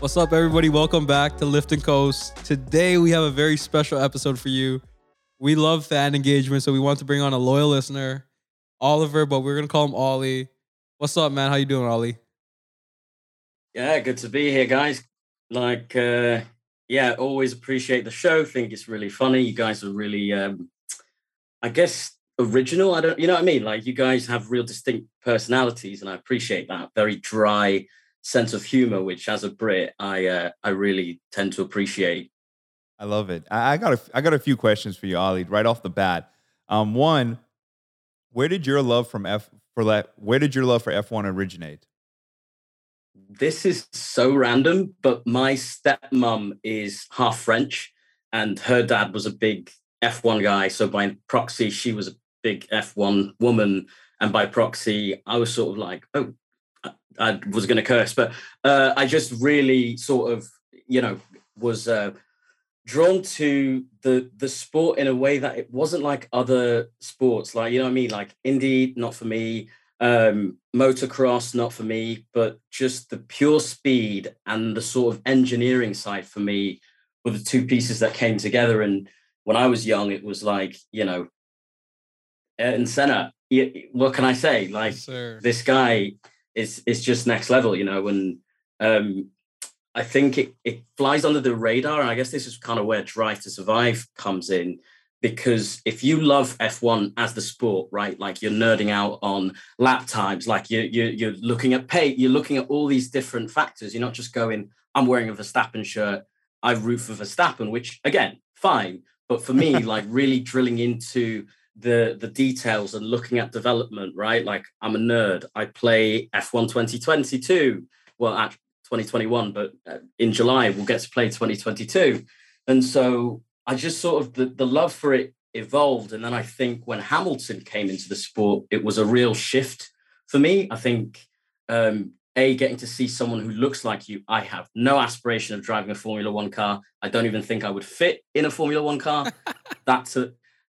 What's up, everybody? Welcome back to Lift and Coast. Today, we have a very special episode for you. We love fan engagement, so we want to bring on a loyal listener, Oliver, but we're going to call him Ollie. What's up, man? How you doing, Ollie? Yeah, good to be here, guys. Always appreciate the show. Think it's really funny. You guys are really, original. You know what I mean? Like, you guys have real distinct personalities, and I appreciate that. Very dry sense of humor, which as a Brit, I really tend to appreciate. I love it. I got a few questions for you, Ollie, right off the bat. One, where did your love for F1 originate? This is so random, but my stepmom is half French, and her dad was a big F1 guy. So by proxy, she was a big F1 woman, and by proxy, I was sort of like, oh, I was going to curse, but I just really sort of, was drawn to the sport in a way that it wasn't like other sports. Like, you know what I mean? Like Indy, not for me. Motocross, not for me. But just the pure speed and the sort of engineering side for me were the two pieces that came together. And when I was young, it was like, Ayrton Senna. What can I say? Like, yes, this guy... It's just next level, and I think it flies under the radar. And I guess this is kind of where Drive to Survive comes in, because if you love F1 as the sport, right, like you're nerding out on lap times, like you're looking at pace, you're looking at all these different factors. You're not just going, I'm wearing a Verstappen shirt, I root for Verstappen, which again, fine. But for me, like really drilling into the details and looking at development, right? Like I'm a nerd. I play F1 2022. Well, at 2021, but in July we'll get to play 2022. And so I just sort of, the love for it evolved. And then I think when Hamilton came into the sport, it was a real shift for me. I think, getting to see someone who looks like you, I have no aspiration of driving a Formula One car. I don't even think I would fit in a Formula One car.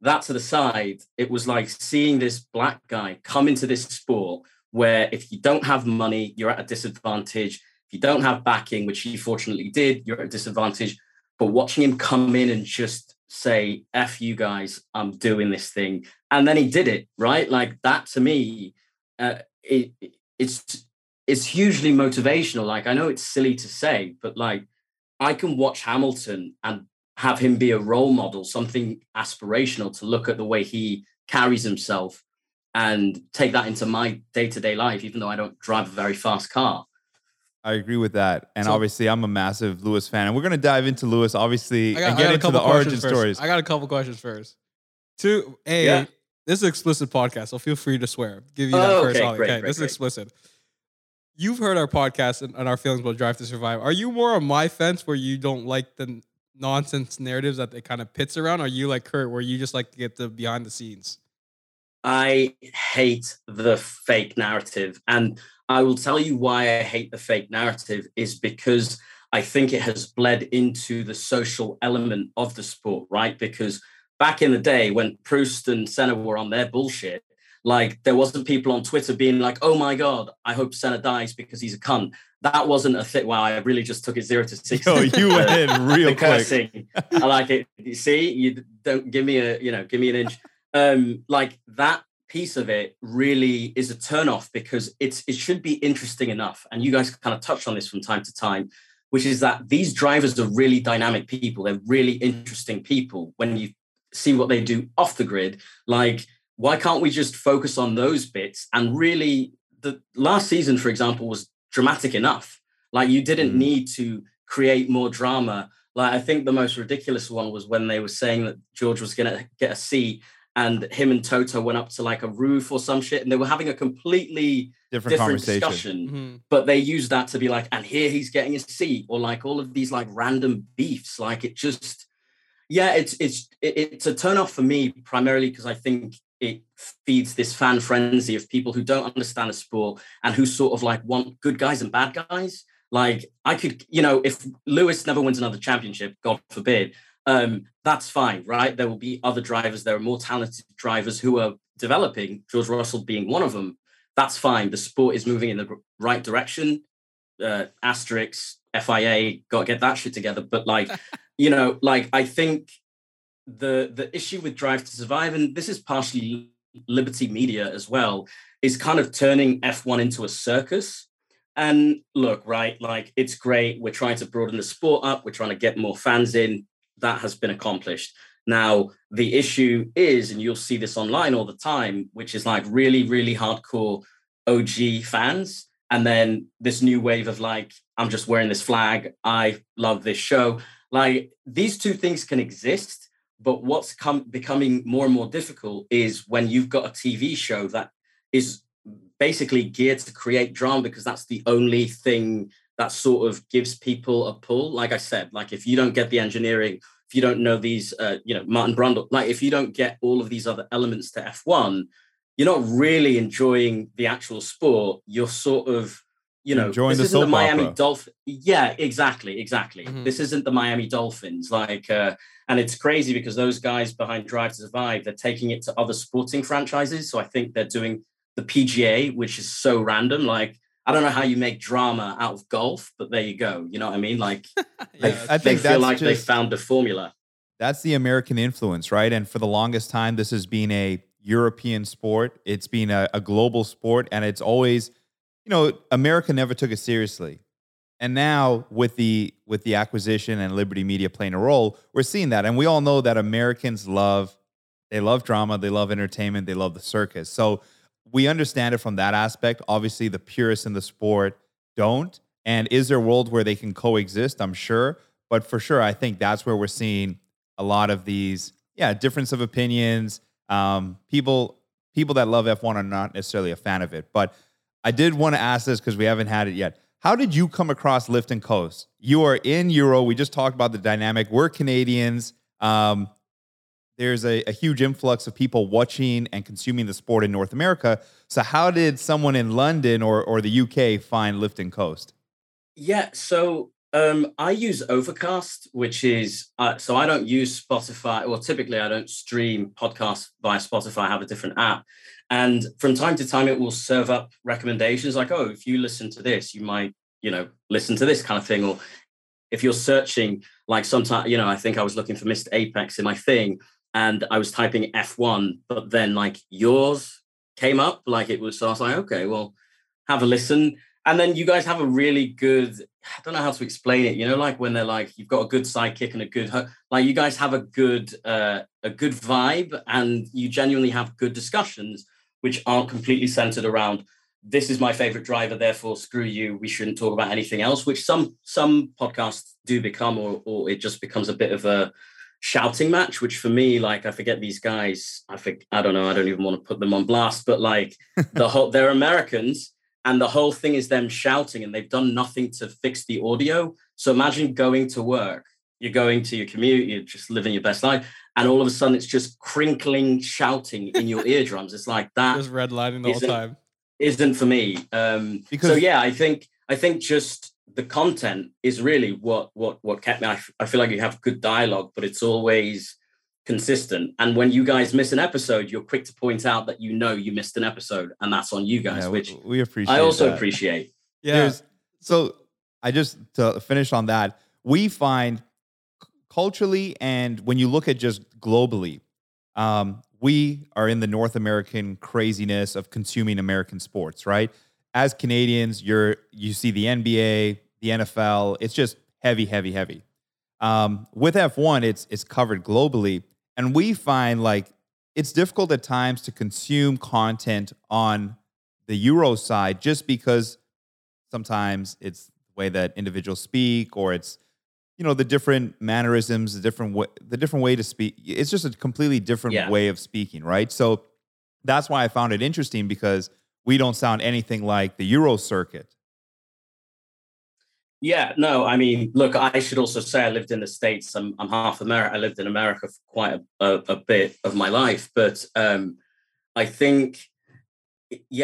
That to the side, it was like seeing this black guy come into this sport where if you don't have money, you're at a disadvantage. If you don't have backing, which he fortunately did, you're at a disadvantage. But watching him come in and just say, F you guys, I'm doing this thing. And then he did it, right? Like that to me, it's hugely motivational. Like, I know it's silly to say, but like I can watch Hamilton and have him be a role model, something aspirational to look at the way he carries himself and take that into my day-to-day life, even though I don't drive a very fast car. I agree with that. And so, obviously I'm a massive Lewis fan, and we're going to dive into Lewis, obviously, and get into the origin stories. I got a couple questions first. This is an explicit podcast, so feel free to swear. Give you that first, Ollie. This is explicit. You've heard our podcast and our feelings about Drive to Survive. Are you more on my fence where you don't like the nonsense narratives that they kind of pits around, or you like Kurt where you just like to get the behind the scenes? I hate the fake narrative, and I will tell you why I hate the fake narrative is because I think it has bled into the social element of the sport, right? Because back in the day when Proust and Senna were on their bullshit, like there wasn't people on Twitter being like, oh my God, I hope Senna dies because he's a cunt. That wasn't a thing. Wow, I really just took it 0 to 60. Oh, you went in real quick. I like it. You see, you don't give me give me an inch. Like that piece of it really is a turnoff, because it should be interesting enough. And you guys kind of touched on this from time to time, which is that these drivers are really dynamic people. They're really interesting people when you see what they do off the grid. Like, why can't we just focus on those bits? And really, the last season, for example, was dramatic enough. Like, you didn't need to create more drama. Like, I think the most ridiculous one was when they were saying that George was going to get a C, and him and Toto went up to like a roof or some shit, and they were having a completely different discussion. Mm-hmm. But they used that to be like, and here he's getting a C, or like all of these like random beefs. Like, it just, it's a turnoff for me, primarily because I think it feeds this fan frenzy of people who don't understand a sport and who sort of like want good guys and bad guys. Like, I could, if Lewis never wins another championship, God forbid, that's fine, right? There will be other drivers. There are more talented drivers who are developing, George Russell being one of them. That's fine. The sport is moving in the right direction. Asterix, FIA got to get that shit together. But like, you know, like I think the issue with Drive to Survive, and this is partially Liberty Media as well, is kind of turning F1 into a circus. And look, right, like it's great. We're trying to broaden the sport up. We're trying to get more fans in. That has been accomplished. Now, the issue is, and you'll see this online all the time, which is like really, really hardcore OG fans. And then this new wave of like, I'm just wearing this flag. I love this show. Like these two things can exist. But what's becoming more and more difficult is when you've got a TV show that is basically geared to create drama, because that's the only thing that sort of gives people a pull. Like I said, like if you don't get the engineering, if you don't know these, you know, Martin Brundle, like if you don't get all of these other elements to F1, you're not really enjoying the actual sport. You're sort of, you know, enjoying this isn't the Miami Dolphins. Yeah, exactly. Mm-hmm. This isn't the Miami Dolphins. Like, and it's crazy because those guys behind Drive to Survive, they're taking it to other sporting franchises. So I think they're doing the PGA, which is so random. Like, I don't know how you make drama out of golf, but there you go. You know what I mean? Like, I think they feel like they found a formula. That's the American influence, right? And for the longest time, this has been a European sport. It's been a global sport, and it's always, you know, America never took it seriously. And now with the acquisition and Liberty Media playing a role, we're seeing that. And we all know that Americans love drama, they love entertainment, they love the circus. So we understand it from that aspect. Obviously, the purists in the sport don't. And is there a world where they can coexist? I'm sure. But for sure, I think that's where we're seeing a lot of these, difference of opinions. People that love F1 are not necessarily a fan of it. But I did want to ask this because we haven't had it yet. How did you come across Lift and Coast? You are in Euro. We just talked about the dynamic. We're Canadians. There's a huge influx of people watching and consuming the sport in North America. So how did someone in London or the UK find Lift and Coast? Yeah, so I use Overcast, which is, so I don't use Spotify, or typically I don't stream podcasts via Spotify. I have a different app. And from time to time, it will serve up recommendations like, oh, if you listen to this, you might, you know, listen to this kind of thing. Or if you're searching, like sometimes, you know, I think I was looking for Mr. Apex in my thing and I was typing F1, but then like yours came up, like it was, so I was like, okay, well, have a listen. And then you guys have a really good, I don't know how to explain it, you know, like when they're like, you've got a good sidekick and a good, like you guys have a good vibe and you genuinely have good discussions, which aren't completely centered around, this is my favorite driver, therefore screw you, we shouldn't talk about anything else, which some podcasts do become, or it just becomes a bit of a shouting match, which for me, like, I forget these guys, I don't know, I don't even want to put them on blast, but like they're Americans. And the whole thing is them shouting and they've done nothing to fix the audio. So imagine going to work, you're going to your commute, you're just living your best life. And all of a sudden it's just crinkling shouting in your eardrums. It's like that. Just redlining the whole time. Isn't for me. Because, so yeah, I think just the content is really what kept me. I feel like you have good dialogue, but it's always consistent. And when you guys miss an episode, you're quick to point out that you know you missed an episode, and that's on you guys, which we appreciate. I also appreciate. Yeah. So I just to finish on that, we find culturally, and when you look at just globally, we are in the North American craziness of consuming American sports, right? As Canadians, you see the NBA, the NFL. It's just heavy. With F1, it's covered globally. And we find like it's difficult at times to consume content on the Euro side just because sometimes it's the way that individuals speak, or it's, you know, the different mannerisms, the different way to speak. It's just a completely different way of speaking, right? So that's why I found it interesting, because we don't sound anything like the Euro circuit. Yeah, no, I mean, look, I should also say I lived in the States. I'm half American. I lived in America for quite a bit of my life. But I think,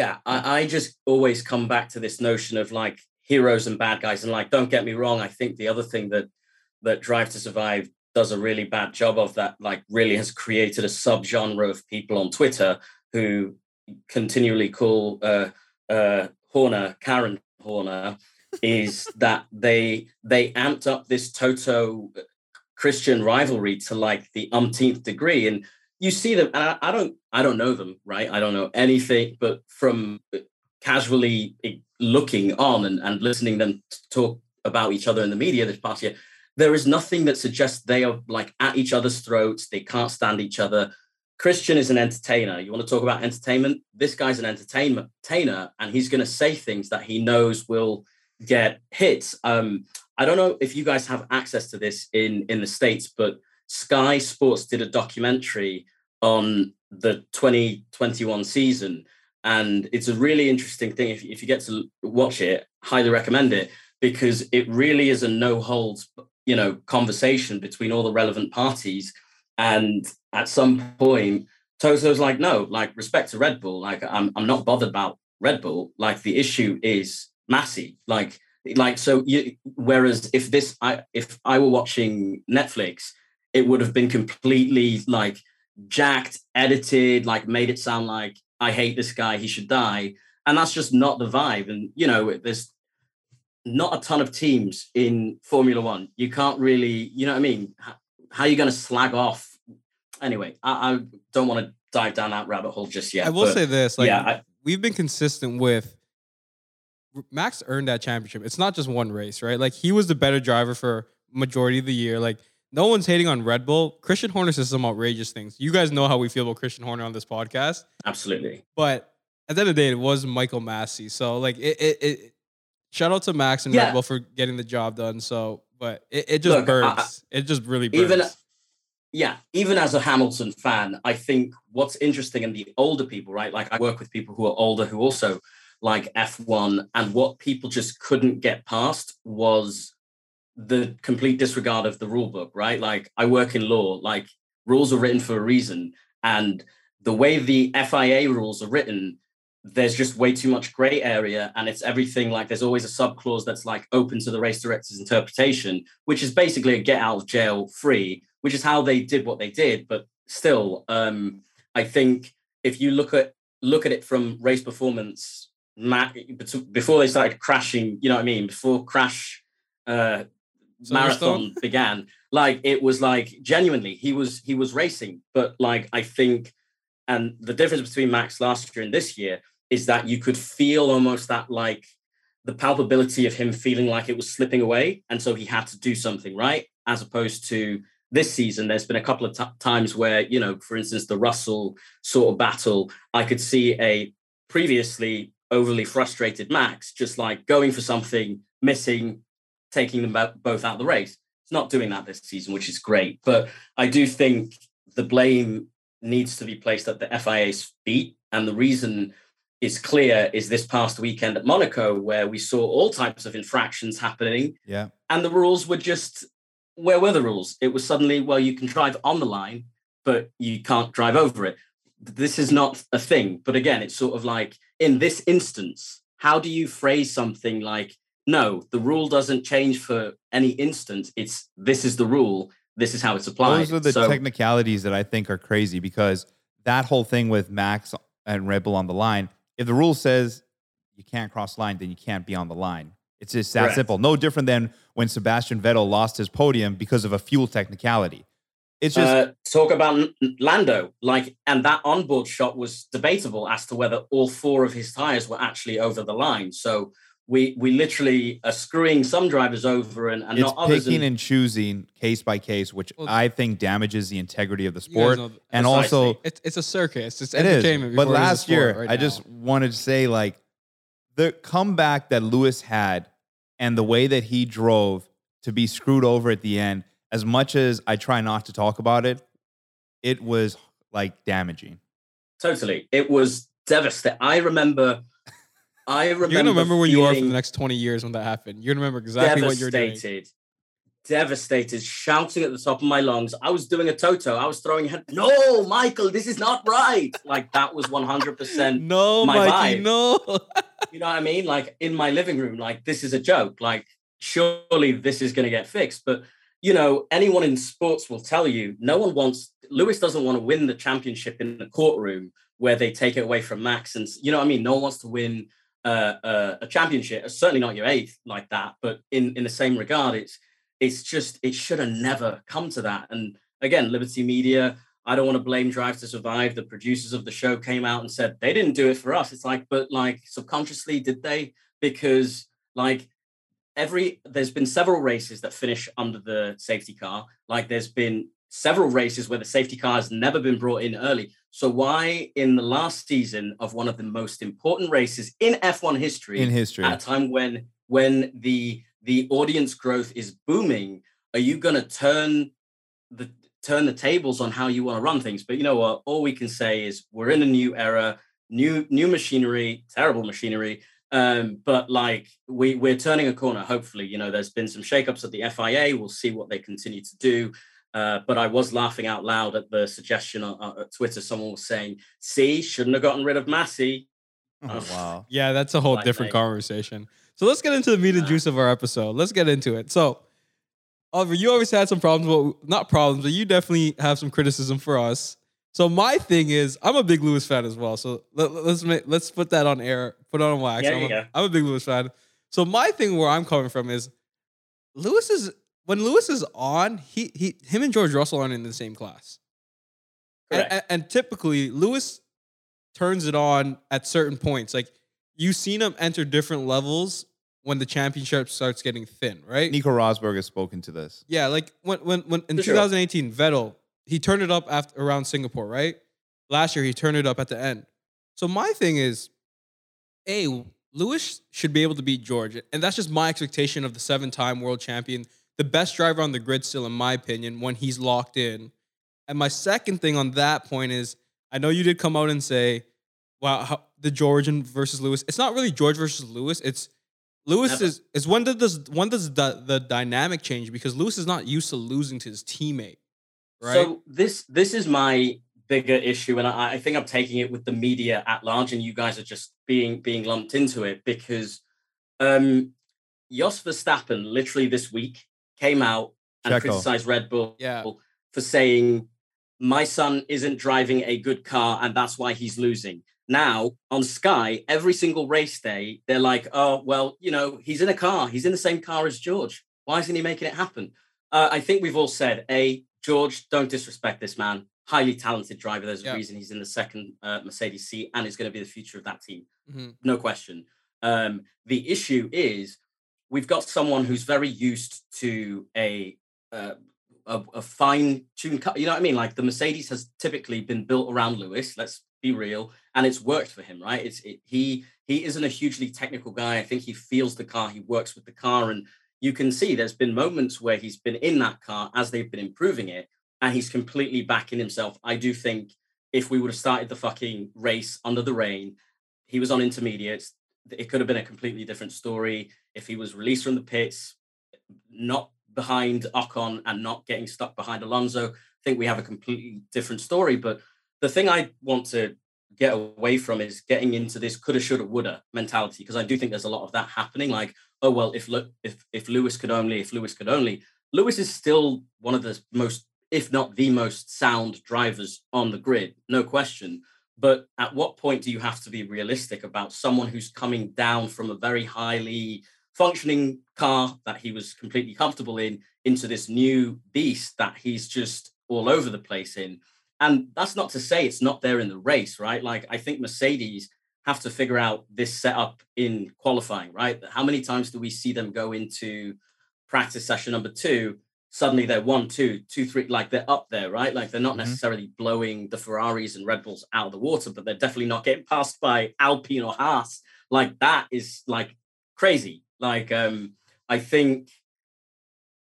I just always come back to this notion of like heroes and bad guys. And like, don't get me wrong, I think the other thing that Drive to Survive does a really bad job of, that like really has created a subgenre of people on Twitter who continually call Horner Karen Horner. is that they amped up this Toto Christian rivalry to like the umpteenth degree. And you see them, and I don't know them, right? I don't know anything, but from casually looking on and listening them talk about each other in the media this past year, there is nothing that suggests they are like at each other's throats. They can't stand each other. Christian is an entertainer. You want to talk about entertainment? This guy's an entertainer, and he's going to say things that he knows will get hits. I don't know if you guys have access to this in the States, but Sky Sports did a documentary on the 2021 season, and it's a really interesting thing. If you get to watch it, highly recommend it, because it really is a no holds, conversation between all the relevant parties. And at some point, Toto's like, no, like respect to Red Bull. Like I'm not bothered about Red Bull. Like the issue is Massey. Like so. Whereas if I were watching Netflix, it would have been completely like jacked, edited, like made it sound like I hate this guy, he should die, and that's just not the vibe. And there's not a ton of teams in Formula One. You can't really, How are you going to slag off? Anyway, I don't want to dive down that rabbit hole just yet. I will say this. We've been consistent with Max earned that championship. It's not just one race, right? Like, he was the better driver for majority of the year. Like, no one's hating on Red Bull. Christian Horner says some outrageous things. You guys know how we feel about Christian Horner on this podcast. Absolutely. But at the end of the day, it was Michael Massey. So, like, it shout out to Max and Red Bull for getting the job done. So... But it just burns. It just really burns. Even as a Hamilton fan, I think what's interesting, and the older people, right? Like, I work with people who are older who also like F1, and what people just couldn't get past was the complete disregard of the rule book, right? Like, I work in law, like rules are written for a reason. And the way the FIA rules are written, there's just way too much gray area, and it's everything. Like, there's always a sub clause that's like open to the race director's interpretation, which is basically a get out of jail free, which is how they did what they did. But still, I think if you look at it from race performance, before they started crashing, before crash marathon began, like, it was like genuinely he was racing. But like, I think, and the difference between Max last year and this year is that you could feel almost that, like, the palpability of him feeling like it was slipping away. And so he had to do something, right? As opposed to this season, there's been a couple of times where, for instance, the Russell sort of battle, I could see a previously overly frustrated Max just like going for something, missing, taking them both out of the race. It's not doing that this season, which is great. But I do think the blame needs to be placed at the FIA's feet. And the reason is clear is this past weekend at Monaco, where we saw all types of infractions happening. Yeah. And the rules were just, where were the rules? It was suddenly, well, you can drive on the line, but you can't drive over it. This is not a thing. But again, it's sort of like, in this instance, how do you phrase something like, no, the rule doesn't change for any instance. It's, this is the rule. This is how it's applied. Those are the technicalities that I think are crazy, because that whole thing with Max and Red Bull on the line, if the rule says you can't cross the line, then you can't be on the line. It's just that simple. No different than when Sebastian Vettel lost his podium because of a fuel technicality. It's just... talk about Lando. Like, and that onboard shot was debatable as to whether all four of his tires were actually over the line. So we literally are screwing some drivers over and not others. It's picking and choosing case by case, which I think damages the integrity of the sport. And also... It's a circus. It's entertainment. But last year, I just wanted to say, like, the comeback that Lewis had and the way that he drove to be screwed over at the end, as much as I try not to talk about it, it was, like, damaging. Totally. It was devastating. I remember you're going to remember where you are for the next 20 years when that happened. You're going to remember exactly what you're doing. Devastated, shouting at the top of my lungs. I was doing a Toto. I was throwing head. No, Michael, this is not right. Like, that was 100% no, my Mikey, vibe. No, you know what I mean? Like, in my living room, like, this is a joke. Like, surely this is going to get fixed. But, anyone in sports will tell you, Lewis doesn't want to win the championship in the courtroom where they take it away from Max. And, no one wants to win a championship, certainly not your eighth like that, but in the same regard, it's just, it should have never come to that. And again, Liberty Media, I don't want to blame Drive to Survive. The producers of the show came out and said, they didn't do it for us. It's like, but like subconsciously, did they? Because like there's been several races that finish under the safety car. Like there's been several races where the safety car has never been brought in early. So why in the last season of one of the most important races in F1 history, at a time when the audience growth is booming, are you going to turn the tables on how you want to run things? But you know what? All we can say is we're in a new era, new machinery, terrible machinery. But like we're turning a corner. Hopefully, you know, there's been some shakeups at the FIA. We'll see what they continue to do. But I was laughing out loud at the suggestion on Twitter. Someone was saying, see, shouldn't have gotten rid of Massey. Oh, wow. Yeah, that's a whole different conversation. So let's get into the meat and juice of our episode. Let's get into it. So, Oliver, you always had some problems. Well, not problems, but you definitely have some criticism for us. So my thing is, I'm a big Lewis fan as well. So let's put that on air, put it on wax. Yeah, I'm a big Lewis fan. So my thing where I'm coming from is, when Lewis is on, him and George Russell aren't in the same class. Correct. And typically, Lewis turns it on at certain points. Like, you've seen him enter different levels when the championship starts getting thin, right? Nico Rosberg has spoken to this. Yeah, like when in 2018, Vettel, he turned it up after around Singapore, right? Last year, he turned it up at the end. So my thing is, A, Lewis should be able to beat George. And that's just my expectation of the seven-time world champion, the best driver on the grid still, in my opinion, when he's locked in. And my second thing on that point is, I know you did come out and say, wow, the George versus Lewis. It's not really George versus Lewis. It's Lewis is when does the dynamic change? Because Lewis is not used to losing to his teammate, right? So this is my bigger issue. And I think I'm taking it with the media at large, and you guys are just being lumped into it because Jos Verstappen literally this week came out and criticized Red Bull for saying, my son isn't driving a good car and that's why he's losing. Now on Sky, every single race day, they're like, oh, well, you know, he's in the same car as George. Why isn't he making it happen? I think we've all said, A, George, don't disrespect this man. Highly talented driver. There's a reason he's in the second Mercedes seat and is going to be the future of that team. Mm-hmm. No question. The issue is we've got someone who's very used to a fine-tuned car. You know what I mean? Like the Mercedes has typically been built around Lewis. Let's be real, and it's worked for him, right? He isn't a hugely technical guy. I think he feels the car. He works with the car, and you can see there's been moments where he's been in that car as they've been improving it, and he's completely backing himself. I do think if we would have started the fucking race under the rain, he was on intermediates, it could have been a completely different story. If he was released from the pits, not behind Ocon and not getting stuck behind Alonso, I think we have a completely different story. But the thing I want to get away from is getting into this coulda, shoulda, woulda mentality, because I do think there's a lot of that happening. Like, oh, well, if Lewis could only. Lewis is still one of the most, if not the most sound drivers on the grid, no question. But at what point do you have to be realistic about someone who's coming down from a very highly functioning car that he was completely comfortable in into this new beast that he's just all over the place in? And that's not to say it's not there in the race, right? Like, I think Mercedes have to figure out this setup in qualifying, right? How many times do we see them go into practice session number 2, suddenly they're 1, 2, 2, 3, like they're up there, right? Like they're not necessarily blowing the Ferraris and Red Bulls out of the water, but they're definitely not getting passed by Alpine or Haas. Like that is like crazy. Like I think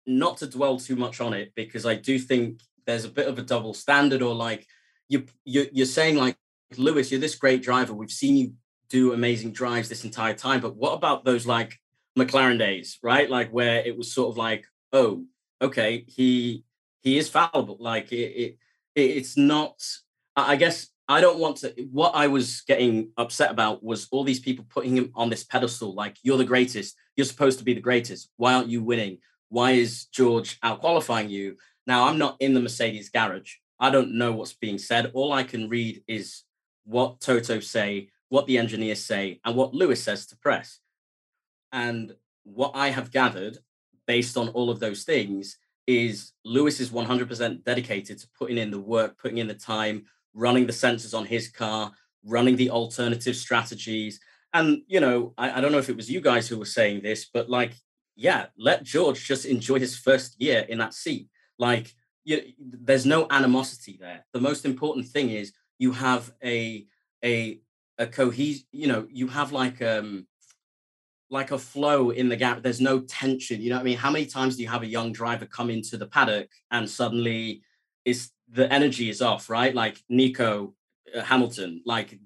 not to dwell too much on it, because I do think there's a bit of a double standard, or like you're saying like, Lewis, you're this great driver. We've seen you do amazing drives this entire time. But what about those like McLaren days, right? Like where it was sort of like, oh, okay, he is fallible. Like it's not, I guess I don't want to, what I was getting upset about was all these people putting him on this pedestal. Like, you're the greatest. You're supposed to be the greatest. Why aren't you winning? Why is George out qualifying you? Now, I'm not in the Mercedes garage. I don't know what's being said. All I can read is what Toto say what the engineers say, and what Lewis says to press. And what I have gathered based on all of those things is Lewis is 100% dedicated to putting in the work, putting in the time, running the sensors on his car, running the alternative strategies. And, you know, I don't know if it was you guys who were saying this, but like, yeah, let George just enjoy his first year in that seat. Like, there's no animosity there. The most important thing is you have a cohesion, you know, you have like a flow in the gap. There's no tension. You know what I mean? How many times do you have a young driver come into the paddock and suddenly the energy is off, right? Like Nico Hamilton, like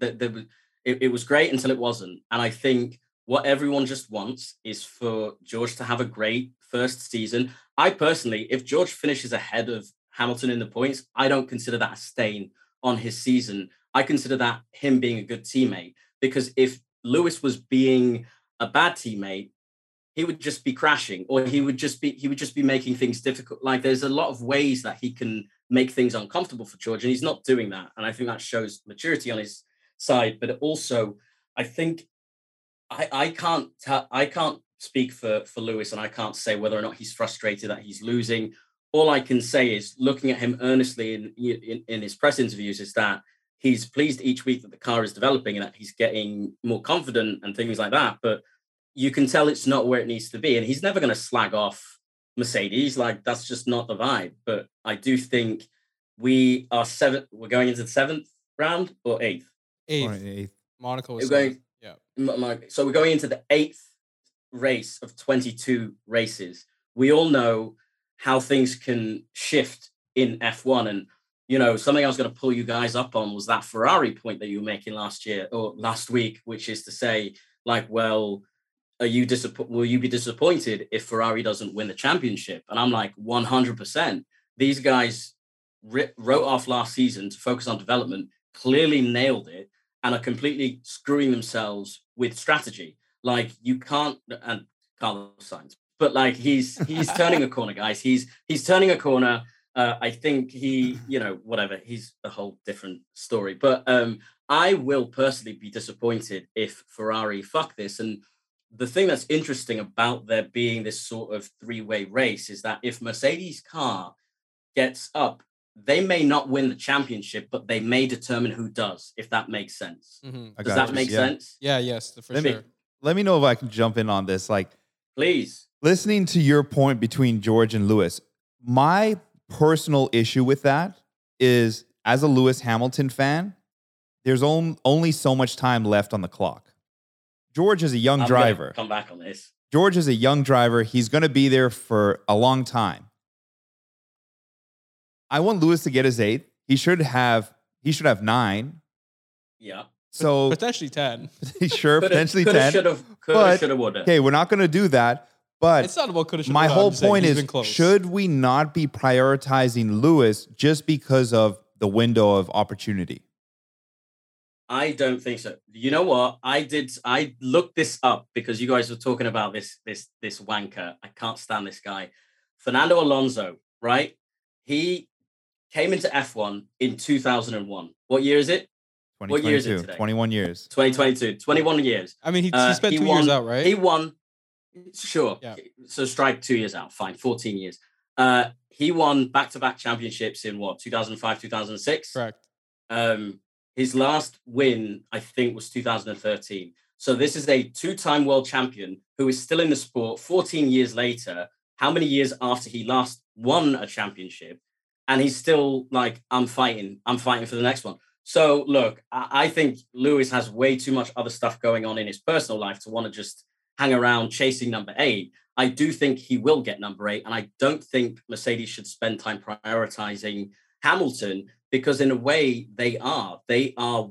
it was great until it wasn't. And I think what everyone just wants is for George to have a great first season. I personally, if George finishes ahead of Hamilton in the points, I don't consider that a stain on his season. I consider that him being a good teammate, because if Lewis was being a bad teammate, he would just be crashing, or he would just be making things difficult. Like, there's a lot of ways that he can make things uncomfortable for George, and he's not doing that. And I think that shows maturity on his side. But also, I think I can't speak for Lewis, and I can't say whether or not he's frustrated that he's losing. All I can say is, looking at him earnestly in his press interviews, is that he's pleased each week that the car is developing and that he's getting more confident and things like that. But you can tell it's not where it needs to be. And he's never going to slag off Mercedes. Like, that's just not the vibe. But I do think we're going into the seventh round or eighth? Eighth. Monaco is seventh. Yeah. So we're going into the eighth race of 22 races. We all know how things can shift in F1. And, you know, something I was going to pull you guys up on was that Ferrari point that you were making last week, which is to say, like, well, will you be disappointed if Ferrari doesn't win the championship? And I'm like, 100%. These guys wrote off last season to focus on development, clearly nailed it, and are completely screwing themselves with strategy. Like, you can't, and Carlos Sainz, but like, he's turning a corner, guys. He's turning a corner. I think he's a whole different story. But I will personally be disappointed if Ferrari fuck this. And the thing that's interesting about there being this sort of three-way race is that if Mercedes' car gets up, they may not win the championship, but they may determine who does, if that makes sense. Mm-hmm. Does that make sense? Yeah, yes, for sure. Let me know if I can jump in on this. Like, please. Listening to your point between George and Lewis, my personal issue with that is, as a Lewis Hamilton fan, there's only so much time left on the clock. George is a young driver. Come back on this. George is a young driver. He's going to be there for a long time. I want Lewis to get his eighth. He should have 9. Yeah. So potentially 10. Sure, potentially 10. Could have, would have. Okay, we're not going to do that. But it's not about my whole point is, should we not be prioritizing Lewis just because of the window of opportunity? I don't think so. You know what? I looked this up because you guys were talking about this wanker. I can't stand this guy. Fernando Alonso, right? He came into F1 in 2001. What year is it? 2022. What year is it today? 21 years. 2022. 21 years. I mean, he spent 2 years out, right? He won. Sure. Yeah. So strike 2 years out. Fine. 14 years. He won back-to-back championships in what? 2005, 2006? Correct. His last win, I think, was 2013. So this is a two-time world champion who is still in the sport 14 years later, how many years after he last won a championship, and he's still like, I'm fighting for the next one. So look, I think Lewis has way too much other stuff going on in his personal life to want to just hang around chasing number 8. I do think he will get number 8, and I don't think Mercedes should spend time prioritizing Hamilton, because in a way they are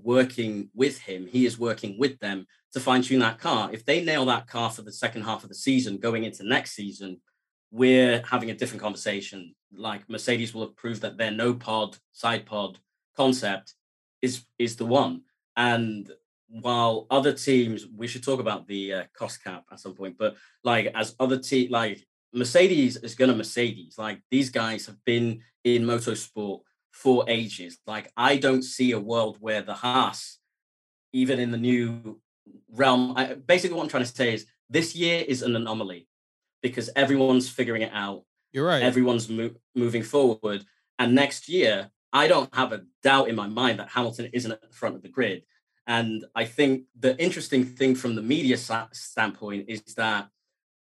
working with him. He is working with them to fine tune that car. If they nail that car for the second half of the season, going into next season, we're having a different conversation. Like, Mercedes will have proved that their no pod, side pod concept is the one. And while other teams, we should talk about the cost cap at some point, but like, as other teams, like Mercedes is going to Mercedes. Like, these guys have been in motorsport for ages. Like, I don't see a world where the Haas even in the new realm. Basically, what I'm trying to say is this year is an anomaly because everyone's figuring it out. You're right. Everyone's moving forward. And next year, I don't have a doubt in my mind that Hamilton isn't at the front of the grid. And I think the interesting thing from the media standpoint is that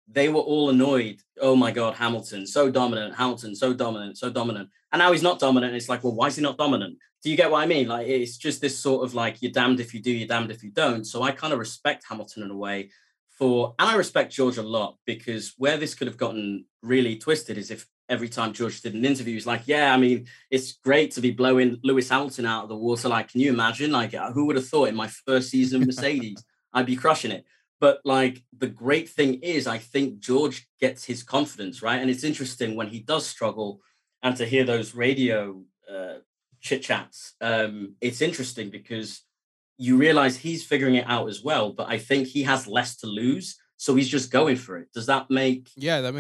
they were all annoyed. Oh, my God, Hamilton, so dominant. Hamilton, so dominant, so dominant. And now he's not dominant. It's like, well, why is he not dominant? Do you get what I mean? Like, it's just this sort of like, you're damned if you do, you're damned if you don't. So I kind of respect Hamilton in a way and I respect George a lot, because where this could have gotten really twisted is if every time George did an interview, he's like, yeah, I mean, it's great to be blowing Lewis Hamilton out of the water. Like, can you imagine? Like, who would have thought in my first season of Mercedes, I'd be crushing it. But like, the great thing is, I think George gets his confidence, right? And it's interesting when he does struggle and to hear those radio chit-chats, it's interesting because you realize he's figuring it out as well, but I think he has less to lose. So he's just going for it. Does that make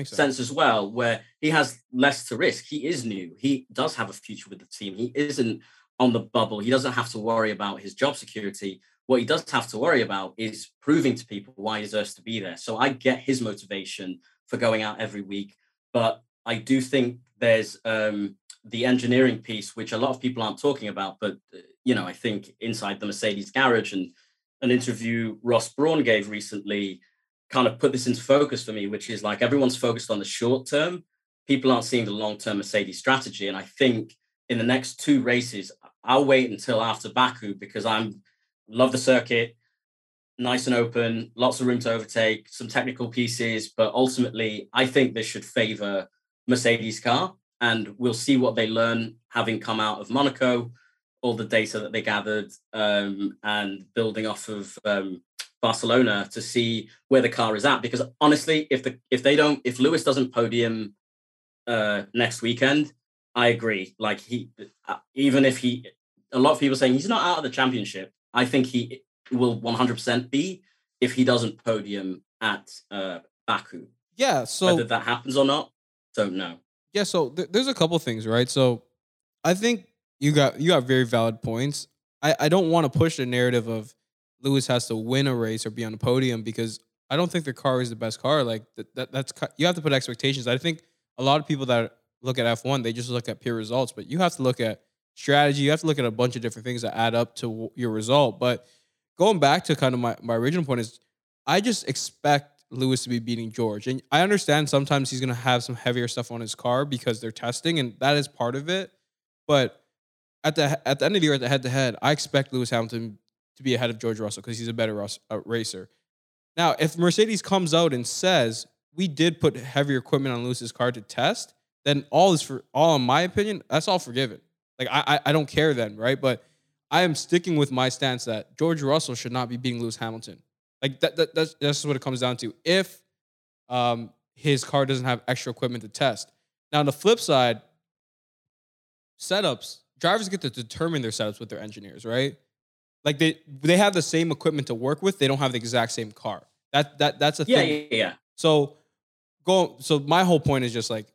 sense as well, where he has less to risk? He is new. He does have a future with the team. He isn't on the bubble. He doesn't have to worry about his job security. What he does have to worry about is proving to people why he deserves to be there. So I get his motivation for going out every week. But I do think there's the engineering piece, which a lot of people aren't talking about. But, you know, I think inside the Mercedes garage, and an interview Ross Brawn gave recently kind of put this into focus for me, which is like everyone's focused on the short term. People aren't seeing the long-term Mercedes strategy. And I think in the next two races, I'll wait until after Baku because love the circuit, nice and open, lots of room to overtake, some technical pieces. But ultimately, I think this should favor Mercedes' car. And we'll see what they learn, having come out of Monaco, all the data that they gathered, and building off of Barcelona to see where the car is at. Because honestly, if Lewis doesn't podium next weekend, I agree. Like a lot of people saying he's not out of the championship. I think he will 100% be if he doesn't podium at Baku. Yeah. So whether that happens or not, don't know. Yeah. So there's a couple things, right? So I think you got very valid points. I don't want to push the narrative of Lewis has to win a race or be on the podium, because I don't think their car is the best car. Like that's you have to put expectations. I think a lot of people that look at F1, they just look at pure results, but you have to look at strategy. You have to look at a bunch of different things that add up to your result. But going back to kind of my original point is, I just expect Lewis to be beating George. And I understand sometimes he's going to have some heavier stuff on his car because they're testing, and that is part of it. But at the end of the year, at the head-to-head, I expect Lewis Hamilton to be ahead of George Russell because he's a better racer. Now, if Mercedes comes out and says, we did put heavier equipment on Lewis's car to test, then in my opinion, that's all forgiven. Like, I don't care then, right? But I am sticking with my stance that George Russell should not be beating Lewis Hamilton. Like, that's what it comes down to. If his car doesn't have extra equipment to test. Now, on the flip side, setups, drivers get to determine their setups with their engineers, right? Like, they have the same equipment to work with. They don't have the exact same car. That's a thing. Yeah. So my whole point is just like,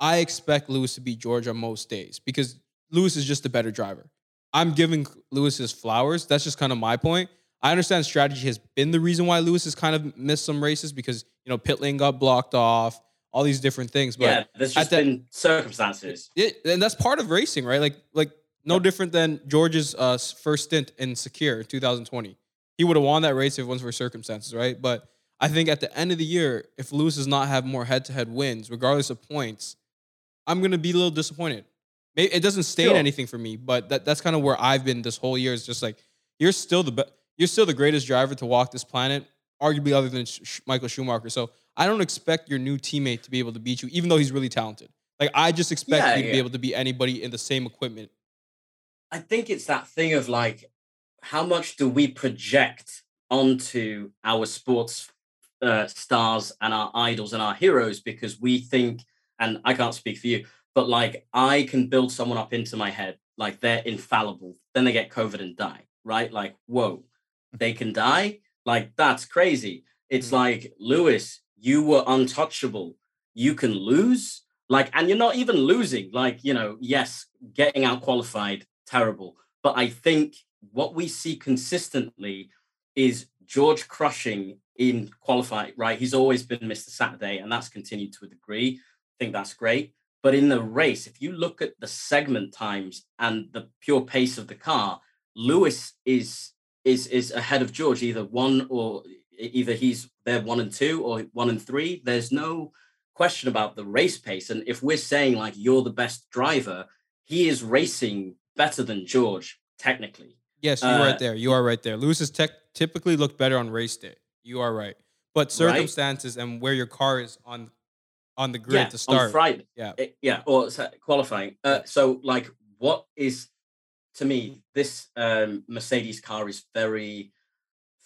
I expect Lewis to beat George on most days because Lewis is just a better driver. I'm giving Lewis his flowers. That's just kind of my point. I understand strategy has been the reason why Lewis has kind of missed some races because, you know, pit lane got blocked off, all these different things. But yeah, there's just been circumstances. And that's part of racing, right? Like no different than George's first stint in Secure in 2020. He would have won that race if it wasn't for circumstances, right? But I think at the end of the year, if Lewis does not have more head-to-head wins, regardless of points, I'm going to be a little disappointed. Maybe it doesn't state anything for me, but that's kind of where I've been this whole year. Is just like, you're still the greatest driver to walk this planet, arguably other than Michael Schumacher. So I don't expect your new teammate to be able to beat you, even though he's really talented. Like, I just expect you to be able to beat anybody in the same equipment. I think it's that thing of like, how much do we project onto our sports stars and our idols and our heroes? Because we think, and I can't speak for you, but like, I can build someone up into my head, like they're infallible. Then they get COVID and die, right? Like, whoa, they can die? Like, that's crazy. It's like, Lewis, you were untouchable. You can lose. Like, and you're not even losing. Like, you know, yes, getting out qualified, terrible. But I think what we see consistently is George crushing in qualifying, right? He's always been Mr. Saturday, and that's continued to a degree. I think that's great. But in the race, if you look at the segment times and the pure pace of the car, Lewis is ahead of George, either he's there 1 and 2 or 1 and 3. There's no question about the race pace. And if we're saying like, you're the best driver, he is racing better than George, technically. Yes, you're right there. You are right there. Lewis has typically looked better on race day. You are right. But circumstances, right? And where your car is on the grid to start. On Friday. Yeah. Or qualifying. So like, what is, to me, this Mercedes car is very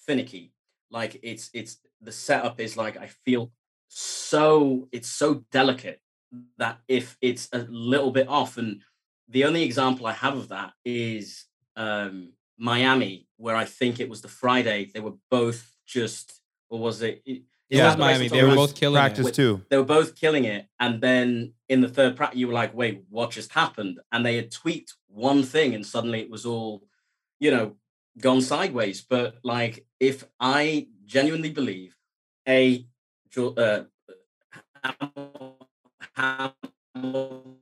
finicky. Like it's the setup is like, I feel so it's so delicate that if it's a little bit off, and the only example I have of that is Miami, where I think it was the Friday they were both just, or was it? It was Miami. They were both killing practice it. Too. They were both killing it, and then in the third practice, you were like, "Wait, what just happened?" And they had tweaked one thing, and suddenly it was all, gone sideways. But like, if I genuinely believe Hamilton will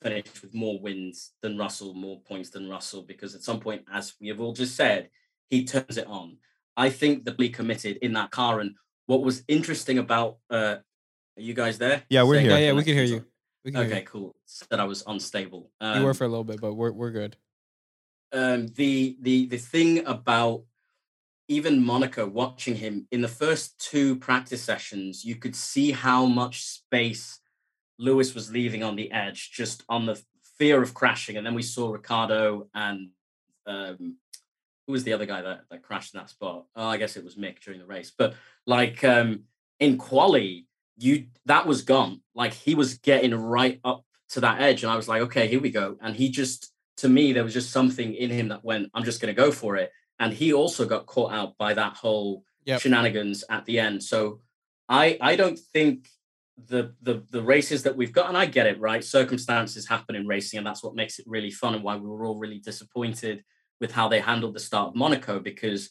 finish with more wins than Russell, more points than Russell, because at some point, as we have all just said, he turns it on. I think that we committed in that car. And what was interesting about, are you guys there? Yeah, we're here. Yeah, we can hear you. Cool. Said I was unstable. You were for a little bit, but we're good. The thing about even Monaco, watching him in the first 2 practice sessions, you could see how much space Lewis was leaving on the edge, just on the fear of crashing. And then we saw Ricardo and who was the other guy that crashed in that spot? Oh, I guess it was Mick during the race. But like in quali, that was gone. Like he was getting right up to that edge, and I was like, okay, here we go. And he just, to me, there was just something in him that went, I'm just going to go for it. And he also got caught out by that whole shenanigans at the end. So I don't think the races that we've got, and I get it, right? Circumstances happen in racing, and that's what makes it really fun and why we were all really disappointed with how they handled the start of Monaco, because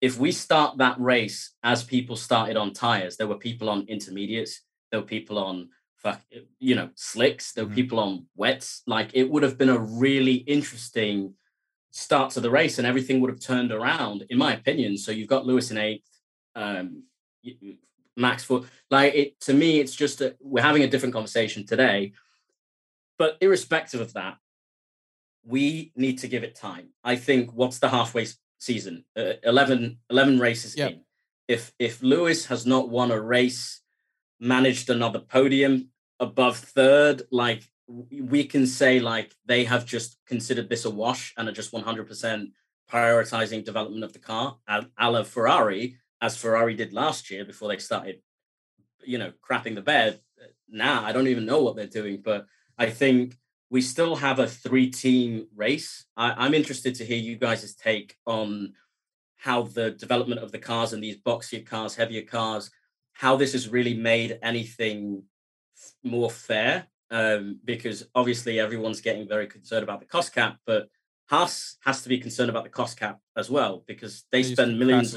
if we start that race as people started on tires, there were people on intermediates, there were people on slicks, there were people on wets. Like it would have been a really interesting start to the race, and everything would have turned around, in my opinion. So you've got Lewis in 8th, Max 4th. Like it, to me, it's just we're having a different conversation today. But irrespective of that, we need to give it time. I think what's the halfway season? 11 races in. If Lewis has not won a race, managed another podium above 3rd, like we can say like they have just considered this a wash and are just 100% prioritizing development of the car, a la Ferrari, as Ferrari did last year before they started, crapping the bed. Now, I don't even know what they're doing, but I think we still have a 3-team race. I'm interested to hear you guys' take on how the development of the cars and these boxier cars, heavier cars, how this has really made anything more fair, because obviously everyone's getting very concerned about the cost cap, but Haas has to be concerned about the cost cap as well, because they spend millions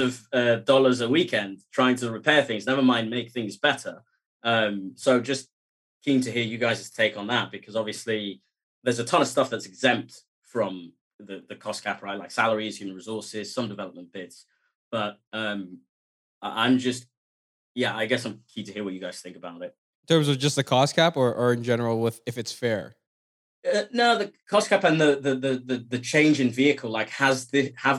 of dollars a weekend trying to repair things, never mind make things better. So just keen to hear you guys' take on that, because obviously there's a ton of stuff that's exempt from the cost cap, right? Like salaries, human resources, some development bits, but I'm just, I guess I'm keen to hear what you guys think about it. In terms of just the cost cap or in general with if it's fair? No, the cost cap and the change in vehicle, like have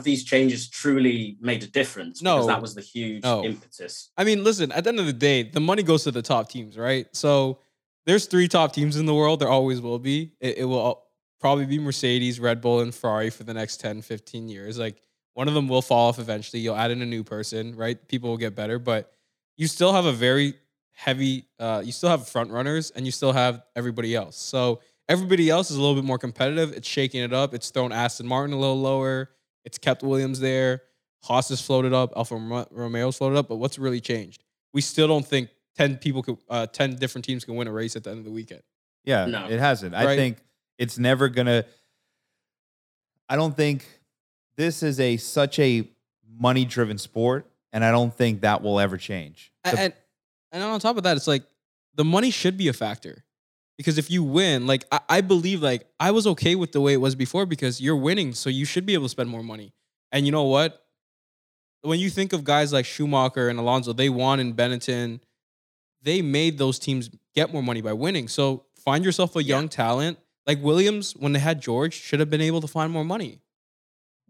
these changes truly made a difference? No. Because that was the huge impetus. I mean, listen, at the end of the day, the money goes to the top teams, right? So there's 3 top teams in the world. There always will be. It will probably be Mercedes, Red Bull, and Ferrari for the next 10, 15 years. Like, one of them will fall off eventually. You'll add in a new person, right? People will get better, but you still have a very heavy, you still have front runners and you still have everybody else. So everybody else is a little bit more competitive. It's shaking it up. It's thrown Aston Martin a little lower. It's kept Williams there. Haas has floated up. Alfa Romeo's floated up. But what's really changed? We still don't think 10 different teams can win a race at the end of the weekend. Yeah, no. It hasn't. Right? I think it's never going to I don't think this is such a money-driven sport, and I don't think that will ever change. And on top of that, it's like the money should be a factor. Because if you win, like I believe, like I was okay with the way it was before because you're winning, so you should be able to spend more money. And you know what? When you think of guys like Schumacher and Alonso, they won in Benetton. They made those teams get more money by winning. So find yourself a young talent. Like Williams, when they had George, should have been able to find more money.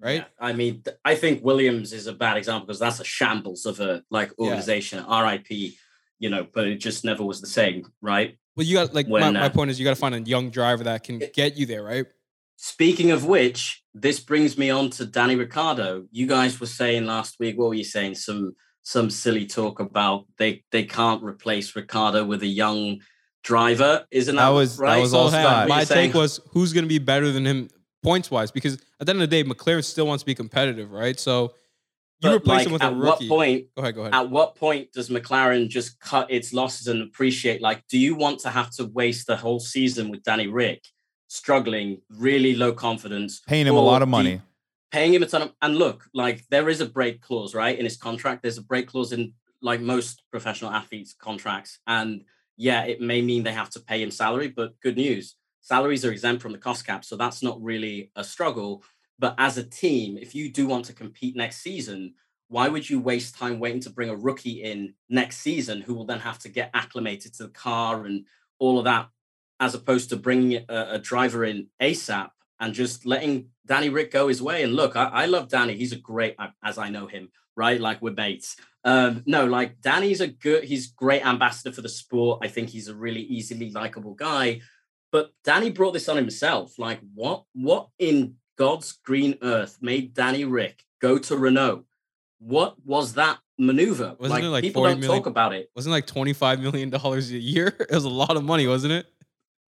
Right? Yeah. I mean, I think Williams is a bad example because that's a shambles of a organization, RIP, you know, but it just never was the same, right? Well, you got my point is you got to find a young driver that can get you there, right? Speaking of which, this brings me on to Danny Ricciardo. You guys were saying last week, what were you saying? Some silly talk about they can't replace Ricciardo with a young driver. Isn't that right? That was all Scott. My take was who's going to be better than him points wise? Because at the end of the day, McLaren still wants to be competitive, right? So you replace him with a rookie. Go ahead. At what point does McLaren just cut its losses and appreciate? Like, do you want to have to waste the whole season with Danny Rick? Struggling, really low confidence. Paying him a lot of money. Paying him a ton of... And look, like, there is a break clause, right? In his contract, there's a break clause in, like, most professional athletes' contracts. And, yeah, it may mean they have to pay him salary, but good news. Salaries are exempt from the cost cap, so that's not really a struggle. But as a team, if you do want to compete next season, why would you waste time waiting to bring a rookie in next season who will then have to get acclimated to the car and all of that? As opposed to bringing a driver in ASAP and just letting Danny Rick go his way. And look, I love Danny. He's a great, as I know him, right? Like we're mates. Danny's he's great ambassador for the sport. I think he's a really easily likable guy, but Danny brought this on himself. Like what in God's green earth made Danny Rick go to Renault? What was that maneuver? Wasn't like, it like people don't talk about it. Wasn't it like $25 million a year? It was a lot of money, wasn't it?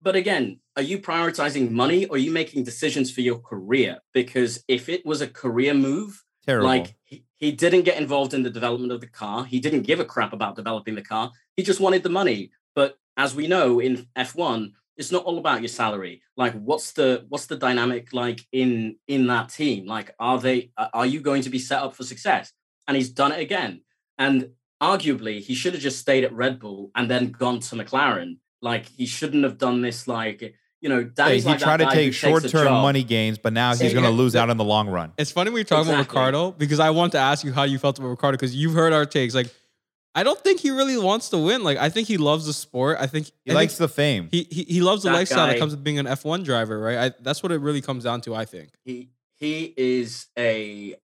But again, are you prioritizing money or are you making decisions for your career? Because if it was a career move, terrible. Like he didn't get involved in the development of the car. He didn't give a crap about developing the car. He just wanted the money. But as we know in F1, it's not all about your salary. Like what's the dynamic like in that team? Like, are you going to be set up for success? And he's done it again. And arguably he should have just stayed at Red Bull and then gone to McLaren. Like, he shouldn't have done this, like, you know, Danny's like that guy who takes a job. He tried to take short-term money gains, but now he's going to lose out in the long run. It's funny we were talking about Ricardo, because I want to ask you how you felt about Ricardo, because you've heard our takes. Like, I don't think he really wants to win. Like, I think he loves the sport. I think he likes the fame. He loves the lifestyle that comes with being an F1 driver, right? That's what it really comes down to, I think. He is a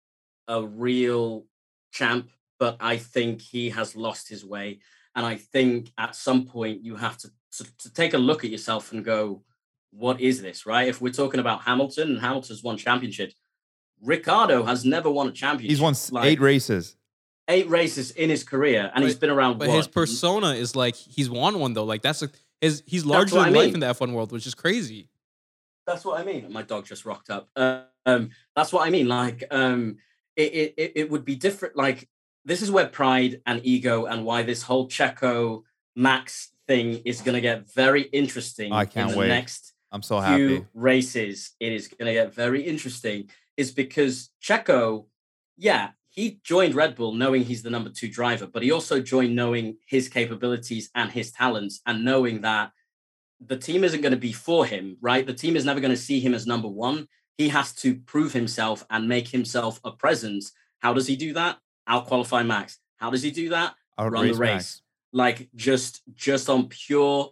real champ, but I think he has lost his way. And I think at some point you have to take a look at yourself and go, what is this, right? If we're talking about Hamilton, and Hamilton's won championships, Ricardo has never won a championship. He's won eight races in his career, and he's been around. But his persona is like he's won one though. Like he's larger than life in the F1 world, which is crazy. That's what I mean. My dog just rocked up. That's what I mean. Like it would be different. Like. This is where pride and ego and why this whole Checo Max thing is going to get very interesting. I can't wait. Next I'm so happy. Few races, it is going to get very interesting is because Checo, yeah, he joined Red Bull knowing he's the number 2 driver, but he also joined knowing his capabilities and his talents and knowing that the team isn't going to be for him, right? The team is never going to see him as number 1. He has to prove himself and make himself a presence. How does he do that? Outqualify Max. How does he do that? Run the race. Max. Like just on pure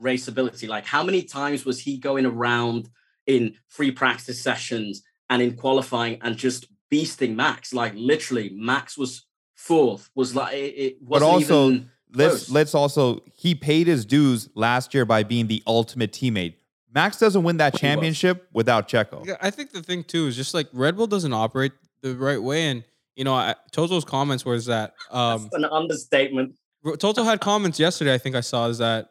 raceability. Like how many times was he going around in free practice sessions and in qualifying and just beasting Max? Like literally, Max was fourth. Was like it wasn't. But also, even let's also he paid his dues last year by being the ultimate teammate. Max doesn't win that championship without Checo. Yeah, I think the thing too is just like Red Bull doesn't operate the right way and. You know, Toto's comments was that... That's an understatement. Toto had comments yesterday, I think I saw, is that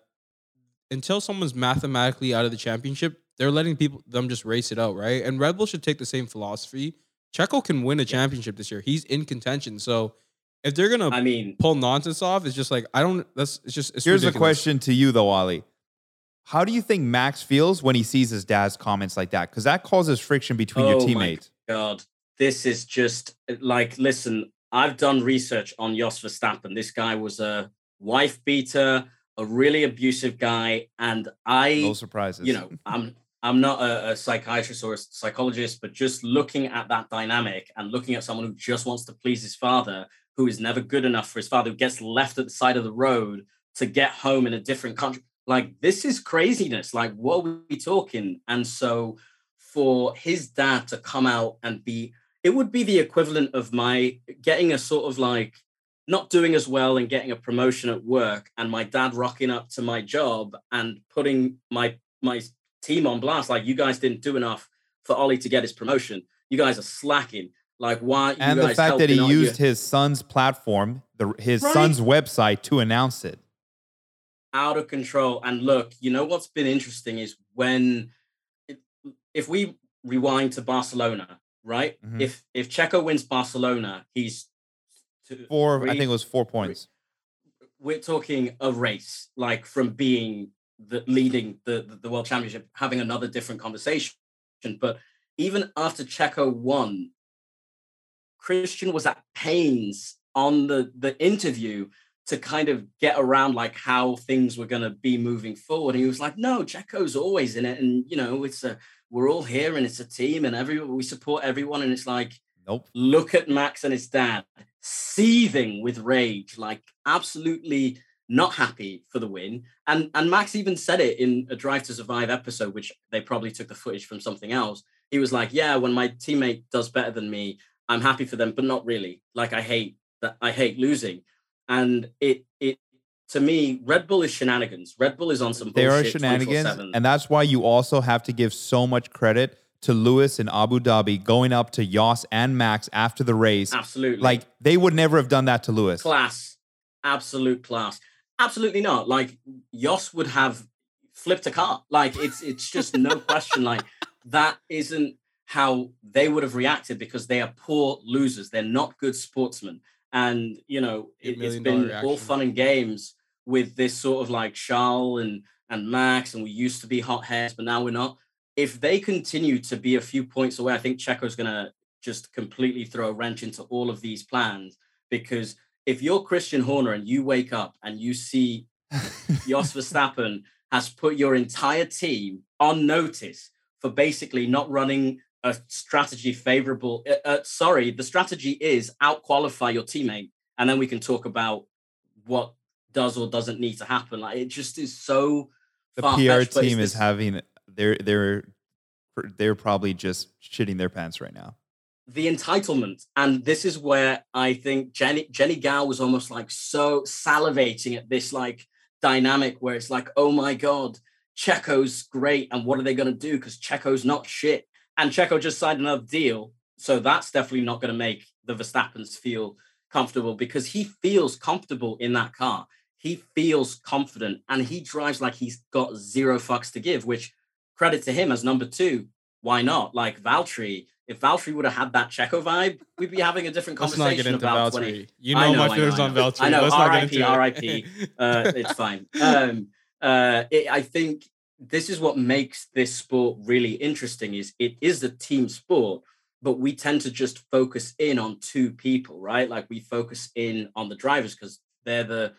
until someone's mathematically out of the championship, they're letting them just race it out, right? And Red Bull should take the same philosophy. Checo can win a championship this year. He's in contention. So if they're going to pull nonsense off, it's just like, I don't... It's ridiculous. Here's a question to you, though, Ali. How do you think Max feels when he sees his dad's comments like that? Because that causes friction between your teammates. Oh, my God. This is just like, listen, I've done research on Jos Verstappen. This guy was a wife beater, a really abusive guy. And no surprises. You know, I'm not a psychiatrist or a psychologist, but just looking at that dynamic and looking at someone who just wants to please his father, who is never good enough for his father, who gets left at the side of the road to get home in a different country. Like, this is craziness. Like, what are we talking? And so for his dad to come out and be, it would be the equivalent of my getting a sort of like, not doing as well and getting a promotion at work, and my dad rocking up to my job and putting my team on blast. Like, you guys didn't do enough for Ollie to get his promotion. You guys are slacking. Like, why? And the fact that he used his son's platform, his son's website to announce it. Out of control. And look, you know, what's been interesting is when, if we rewind to Barcelona, right? Mm-hmm. If Checo wins Barcelona, he's four points. We're talking a race, like from being leading the world championship, having another different conversation. But even after Checo won, Christian was at pains on the interview to kind of get around like how things were going to be moving forward. And he was like, no, Checo's always in it. And, you know, we're all here and it's a team and we support everyone. And it's like, nope. Look at Max and his dad seething with rage, like absolutely not happy for the win. And Max even said it in a Drive to Survive episode, which they probably took the footage from something else. He was like, yeah, when my teammate does better than me, I'm happy for them, but not really. Like, I hate losing. And it to me, Red Bull is shenanigans. Red Bull is on some bullshit. There are shenanigans, and that's why you also have to give so much credit to Lewis in Abu Dhabi going up to Jos and Max after the race. Absolutely. Like, they would never have done that to Lewis. Class. Absolute class. Absolutely not. Like, Jos would have flipped a car. Like, it's just no question. Like, that isn't how they would have reacted, because they are poor losers. They're not good sportsmen. And, you know, it's been all fun and games with this sort of like Charles and Max, and we used to be hot heads, but now we're not. If they continue to be a few points away, I think Checo's going to just completely throw a wrench into all of these plans, because if you're Christian Horner and you wake up and you see Jos Verstappen has put your entire team on notice for basically not running a strategy favorable. The strategy is out-qualify your teammate, and then we can talk about what does or doesn't need to happen. Like, it just is so. The PR team is having they're probably just shitting their pants right now. The entitlement, and this is where I think Jenny Gao was almost like so salivating at this like dynamic where it's like, oh my God, Checo's great, and what are they going to do? Because Checo's not shit. And Checo just signed another deal. So that's definitely not going to make the Verstappens feel comfortable, because he feels comfortable in that car. He feels confident and he drives like he's got zero fucks to give, which credit to him as number two. Why not? Like Valtteri, if Valtteri would have had that Checo vibe, we'd be having a different conversation about Valtteri. You know my feelings on Valtteri. I know, RIP. It's fine. I think this is what makes this sport really interesting, is it is a team sport, but we tend to just focus in on two people, right? Like we focus in on the drivers because they're the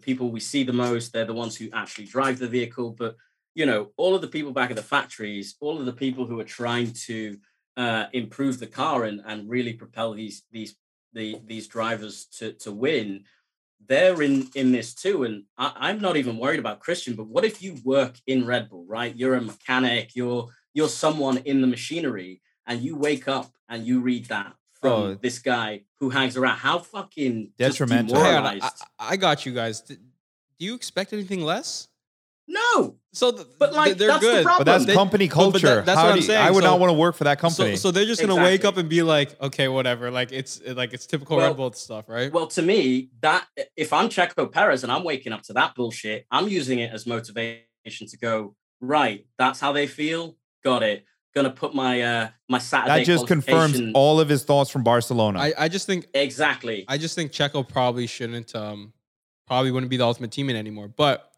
people we see the most. They're the ones who actually drive the vehicle. But, you know, all of the people back at the factories, all of the people who are trying to improve the car and really propel these drivers to win, they're in this too. And I'm not even worried about Christian, but what if you work in Red Bull, right? You're a mechanic, you're someone in the machinery, and you wake up and you read that from this guy who hangs around. How fucking detrimental. I got you guys. Do you expect anything less? No. So, but like, they're that's good. The problem. But that's company culture. That's what I'm saying. I would not want to work for that company. So they're just going to wake up and be like, okay, whatever. Like it's typical Red Bull stuff, right? Well, to me, that if I'm Checo Perez and I'm waking up to that bullshit, I'm using it as motivation to go, right, that's how they feel. Got it. Going to put my Saturday. That just confirms all of his thoughts from Barcelona. I just think exactly. I just think Checo probably wouldn't be the ultimate teammate anymore, but.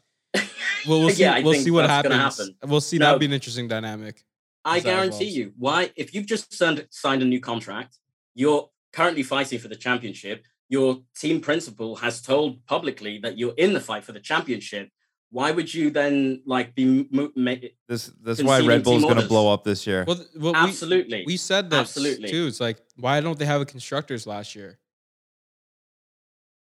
Well, we'll see. Yeah, we'll see what happens. We'll see. That'd be an interesting dynamic. I guarantee you. Why? If you've just signed a new contract, you're currently fighting for the championship. Your team principal has told publicly that you're in the fight for the championship. Why would you then like be This is why Red Bull is going to blow up this year. Well, absolutely. We said that too. It's like, why don't they have a constructors last year?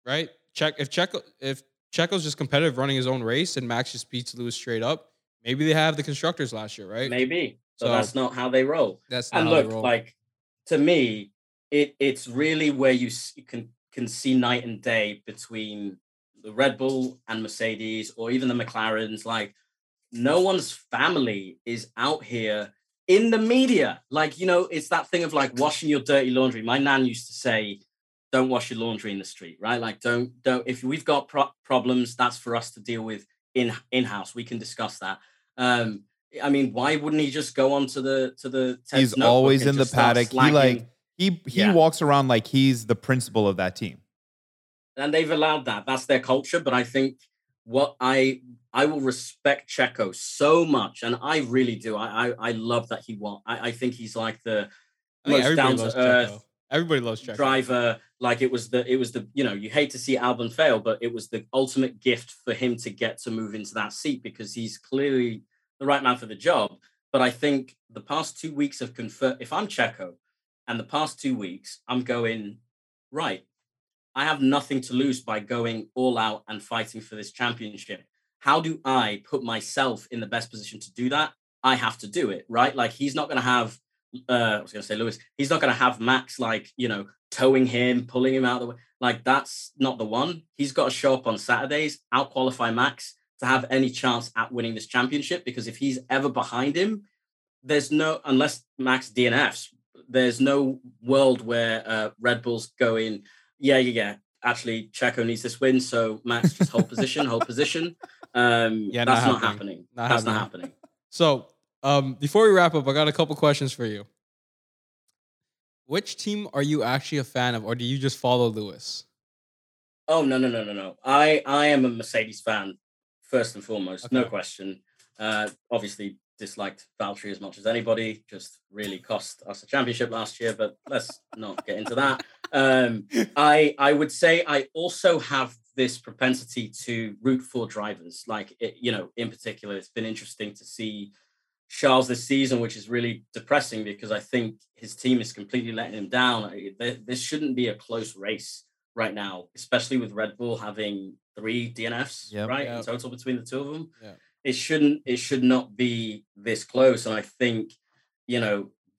Right? If Checo's just competitive running his own race and Max just beats Lewis straight up, maybe they have the constructors last year, right? Maybe. So that's not how they roll. That's not how they roll. Like, to me, it's really where you can see night and day between the Red Bull and Mercedes, or even the McLarens. Like, no one's family is out here in the media. Like, you know, it's that thing of like washing your dirty laundry. My nan used to say, don't wash your laundry in the street, right? Like, don't, if we've got problems, that's for us to deal with in-house. We can discuss that. I mean, why wouldn't he just go on to the He's always in the paddock. He walks around like he's the principal of that team. And they've allowed that. That's their culture. But I think what I will respect Checo so much. And I really do. I love that he won. I think he's like the most down to earth. Everybody loves Checo. Driver. Like, it was the, you know, you hate to see Albon fail, but it was the ultimate gift for him to get to move into that seat, because he's clearly the right man for the job. But I think the past 2 weeks have confirmed, if I'm Checo, and the past 2 weeks, I'm going, right, I have nothing to lose by going all out and fighting for this championship. How do I put myself in the best position to do that? I have to do it, right? Like, he's not going to have, Lewis, he's not going to have Max, like, you know, towing him, pulling him out of the way. Like, that's not the one. He's got to show up on Saturdays, out-qualify Max to have any chance at winning this championship, because if he's ever behind him, unless Max DNFs, there's no world where Red Bull's going, yeah. Actually, Checo needs this win, so Max just hold position. That's not happening. That's not happening. So before we wrap up, I got a couple questions for you. Which team are you actually a fan of, or do you just follow Lewis? Oh, no. I am a Mercedes fan, first and foremost, okay. No question. Obviously, disliked Valtteri as much as anybody, just really cost us a championship last year, but let's not get into that. I would say I also have this propensity to root for drivers. Like, in particular, it's been interesting to see Charles this season, which is really depressing because I think his team is completely letting him down. This shouldn't be a close race right now, especially with Red Bull having 3 DNFs, right, in total between the two of them. Yeah. It should not be this close. And I think,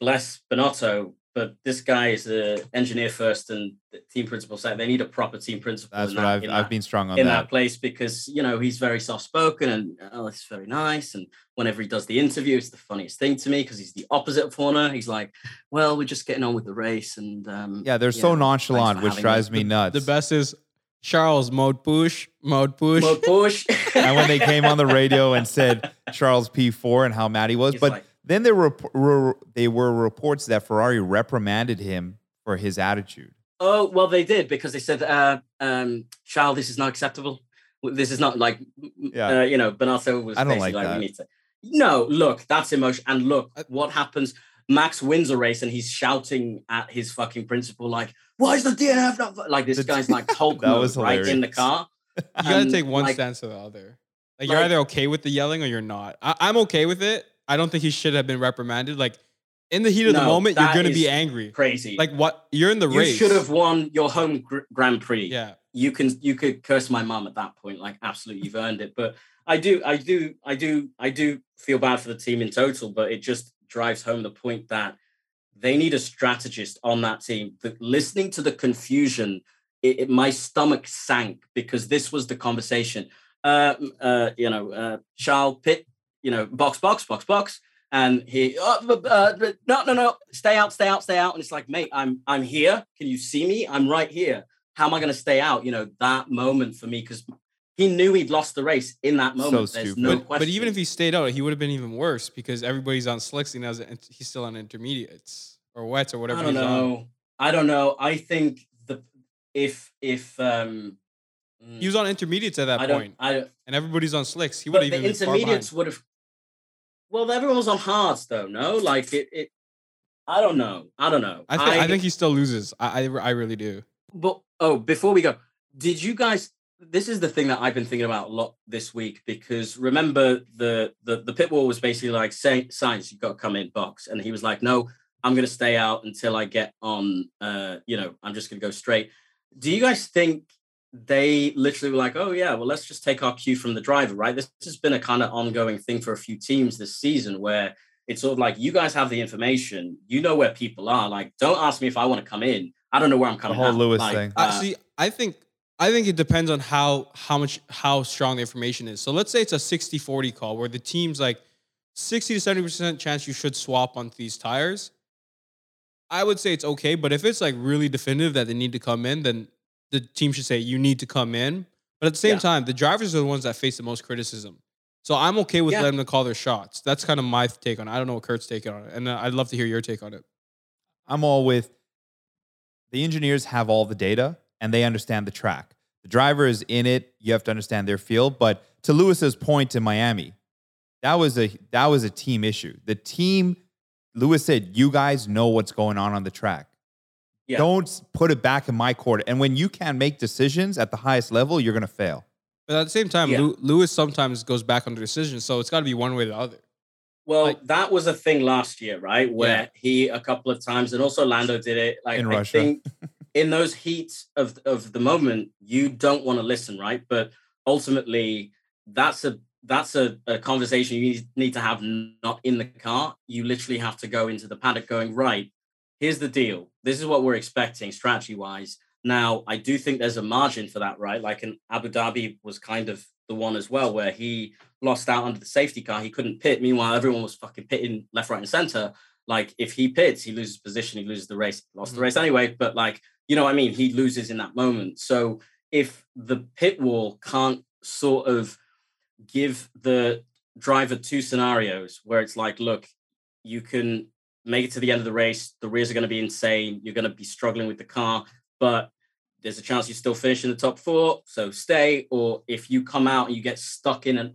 bless Benotto, but this guy is an engineer first and the team principal second. They need a proper team principal. That's what I've been strong on in that place, because, he's very soft-spoken and it's very nice. And whenever he does the interview, it's the funniest thing to me because he's the opposite of Horner. He's like, well, we're just getting on with the race. And they're so nonchalant, which drives me nuts. The best is, Charles, mode push. And when they came on the radio and said Charles P4 and how mad he was. It's then there were reports that Ferrari reprimanded him for his attitude. Oh, well, they did, because they said, Charles, this is not acceptable. This is not like, Benotto was basically like, we need to. No, look, that's emotion. And look, what happens... Max wins a race and he's shouting at his fucking principal, like, why is the DNF not... Like, this guy's like Hulk mode, right, in the car. You gotta take one stance to the other. Like, you're either okay with the yelling or you're not. I'm okay with it. I don't think he should have been reprimanded. Like, in the heat of the moment, you're gonna be angry. Crazy. Like, what? You're in the race. You should have won your home Grand Prix. Yeah. You could curse my mom at that point. Like, absolutely, you've earned it. But I do feel bad for the team in total, but it just... drives home the point that they need a strategist on that team. Listening to the confusion, my stomach sank, because this was the conversation. Charles Pitt, box. And he, no, stay out. And it's like, mate, I'm here. Can you see me? I'm right here. How am I going to stay out? That moment for me, because he knew he'd lost the race in that moment. So there's no question. But even if he stayed out, he would have been even worse, because everybody's on slicks and he's still on intermediates or wets or whatever. I don't know. I think if He was on intermediates at that point. And everybody's on slicks. He would have even been far behind. The intermediates would have... Well, everyone was on hards, though, no? Like, it I don't know. I think he still loses. I really do. But, before we go, did you guys... This is the thing that I've been thinking about a lot this week, because remember the pit wall was basically like, science, you've got to come in box. And he was like, no, I'm going to stay out until I get on, I'm just going to go straight. Do you guys think they literally were like, oh yeah, well, let's just take our cue from the driver, right? This has been a kind of ongoing thing for a few teams this season where it's sort of like, you guys have the information, you know where people are. Like, don't ask me if I want to come in. I don't know where I'm coming out. The whole Lewis thing. See, I think it depends on how strong the information is. So let's say it's a 60-40 call where the team's like 60 to 70% chance you should swap on these tires. I would say it's okay, but if it's like really definitive that they need to come in, then the team should say you need to come in. But at the same time, the drivers are the ones that face the most criticism. So I'm okay with letting them call their shots. That's kind of my take on it. I don't know what Kurt's take on it, and I'd love to hear your take on it. I'm all with the engineers have all the data. And they understand the track. The driver is in it. You have to understand their field. But to Lewis's point in Miami, that was a team issue. The team, Lewis said, you guys know what's going on the track. Yeah. Don't put it back in my court. And when you can't make decisions at the highest level, you're going to fail. But at the same time, Lewis sometimes goes back on the decision. So it's got to be one way or the other. Well, that was a thing last year, right? Where he, a couple of times, and also Lando did it. Like, in Russia. In those heats of the moment, you don't want to listen, right? But ultimately, that's a conversation you need to have not in the car. You literally have to go into the paddock going, right, here's the deal. This is what we're expecting strategy-wise. Now, I do think there's a margin for that, right? Like in Abu Dhabi was kind of the one as well, where he lost out under the safety car. He couldn't pit. Meanwhile, everyone was fucking pitting left, right, and center. Like if he pits, he loses position, he loses the race, lost the race anyway. But like, you know what I mean? He loses in that moment. So if the pit wall can't sort of give the driver two scenarios where it's like, look, you can make it to the end of the race. The rears are going to be insane. You're going to be struggling with the car, but there's a chance you still finish in the top four. So stay. Or if you come out and you get stuck in an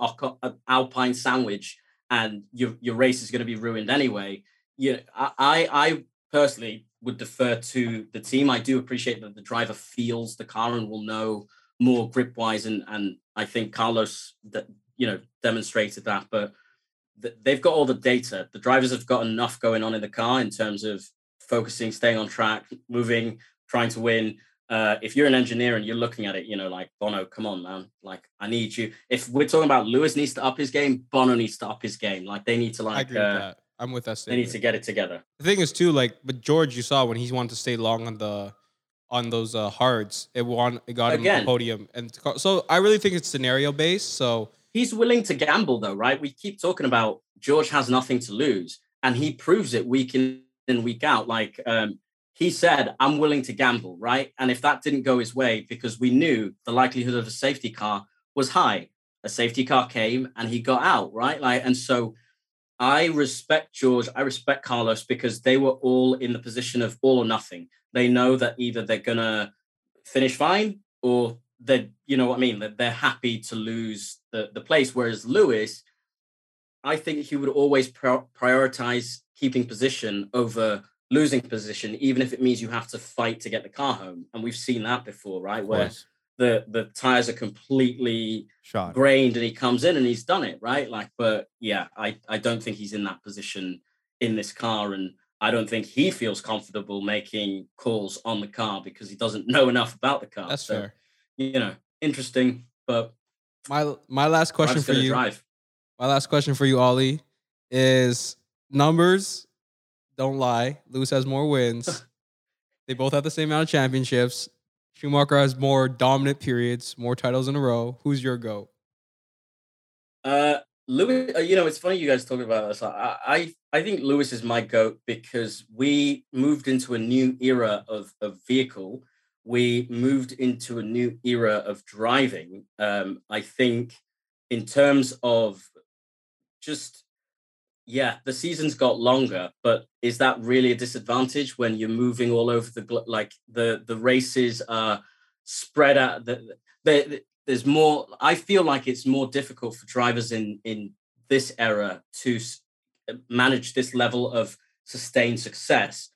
Alpine sandwich and your race is going to be ruined anyway. You know, I personally would defer to the team. I do appreciate that the driver feels the car and will know more grip-wise, and I think Carlos, demonstrated that. But they've got all the data. The drivers have got enough going on in the car in terms of focusing, staying on track, moving, trying to win. If you're an engineer and you're looking at it, like, Bono, come on, man. Like, I need you. If we're talking about Lewis needs to up his game, Bono needs to up his game. Like, they need to, like... I agree with that. I'm with us. They need to get it together. The thing is, too, like, but George, you saw when he wanted to stay long on those hards, it got him a podium. And so I really think it's scenario based. So he's willing to gamble, though, right? We keep talking about George has nothing to lose, and he proves it week in and week out. Like he said, I'm willing to gamble, right? And if that didn't go his way, because we knew the likelihood of a safety car was high, a safety car came and he got out, right? Like, and so. I respect George. I respect Carlos because they were all in the position of all or nothing. They know that either they're going to finish fine or they, you know what I mean? That they're happy to lose the place. Whereas Lewis, I think he would always prioritize keeping position over losing position, even if it means you have to fight to get the car home. And we've seen that before, right? Where the tires are completely shot, grained, and he comes in and he's done it, right? Like, but yeah, I don't think he's in that position in this car, and I don't think he feels comfortable making calls on the car because he doesn't know enough about the car. That's so fair. Interesting. But my last question for you, Ollie, is numbers don't lie. Lewis has more wins. They both have the same amount of championships. Schumacher has more dominant periods, more titles in a row. Who's your GOAT? Lewis, it's funny you guys talking about this. I think Lewis is my GOAT because we moved into a new era of vehicle. We moved into a new era of driving. I think in terms of just... Yeah, the season's got longer, but is that really a disadvantage when you're moving all over the... Like, the races are spread out... The, there's more. I feel like it's more difficult for drivers in this era to manage this level of sustained success.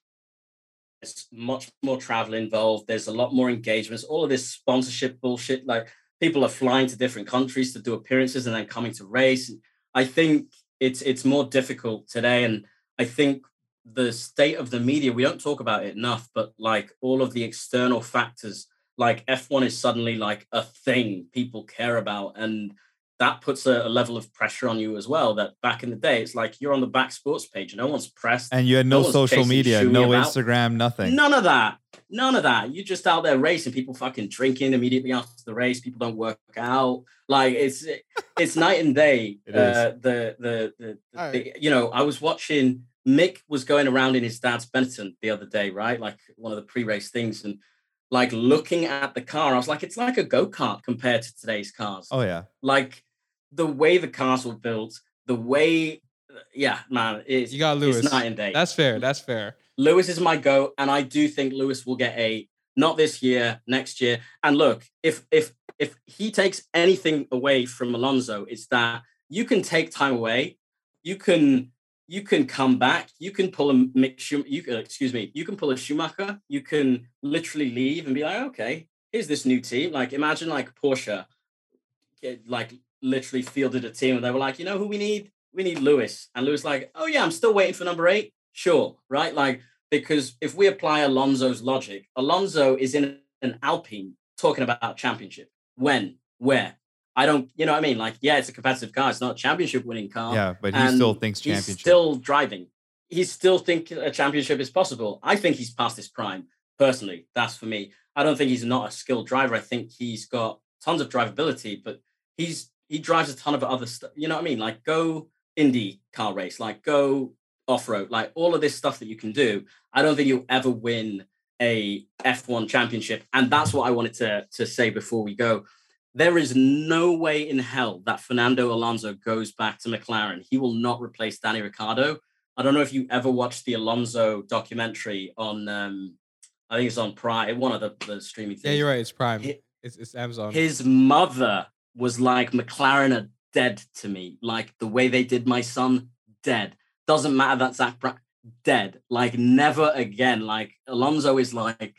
There's much more travel involved. There's a lot more engagements. All of this sponsorship bullshit, like people are flying to different countries to do appearances and then coming to race. I think it's more difficult today, and I think the state of the media, we don't talk about it enough, but like all of the external factors, like F1 is suddenly like a thing people care about, and that puts a level of pressure on you as well. That back in the day, it's like you're on the back sports page, no one's pressed, and you had no social media, no Instagram, nothing, none of that. You're just out there racing. People fucking drinking immediately after the race. People don't work out. Like it's night and day. You know, I was watching. Mick was going around in his dad's Benetton the other day, right? Like one of the pre-race things, and like looking at the car, I was like, it's like a go-kart compared to today's cars. Oh yeah, like the way the cars were built, the way, yeah, man, you got Lewis. It's night and day. That's fair. That's fair. Lewis is my go, and I do think Lewis will get a not this year, next year. And look, if he takes anything away from Alonso, it's that you can take time away, you can come back. You can pull a Mick Schumacher. You can pull a Schumacher. You can literally leave and be like, okay, here's this new team. Like, imagine like Porsche, like literally fielded a team, and they were like, you know who we need? We need Lewis. And Lewis like, oh yeah, I'm still waiting for number 8. Sure, right? Like, because if we apply Alonso's logic, Alonso is in an Alpine talking about championship. When? Where? I don't, you know what I mean? Like, yeah, it's a competitive car. It's not a championship winning car. Yeah, but he still thinks championship. He's still driving. He's still thinking a championship is possible. I think he's past his prime, personally. That's for me. I don't think he's not a skilled driver. I think he's got tons of drivability, but he drives a ton of other stuff. You know what I mean? Like, go Indy car race. Like, go off-road. Like, all of this stuff that you can do. I don't think you'll ever win a F1 championship. And that's what I wanted to say before we go. There is no way in hell that Fernando Alonso goes back to McLaren. He will not replace Danny Ricciardo. I don't know if you ever watched the Alonso documentary on, I think it's on Prime, one of the streaming things. Yeah, you're right. It's Prime. It's Amazon. His mother was like, McLaren are dead to me. Like the way they did my son, dead. Doesn't matter that Zach Brown, dead. Like never again. Like Alonso is like...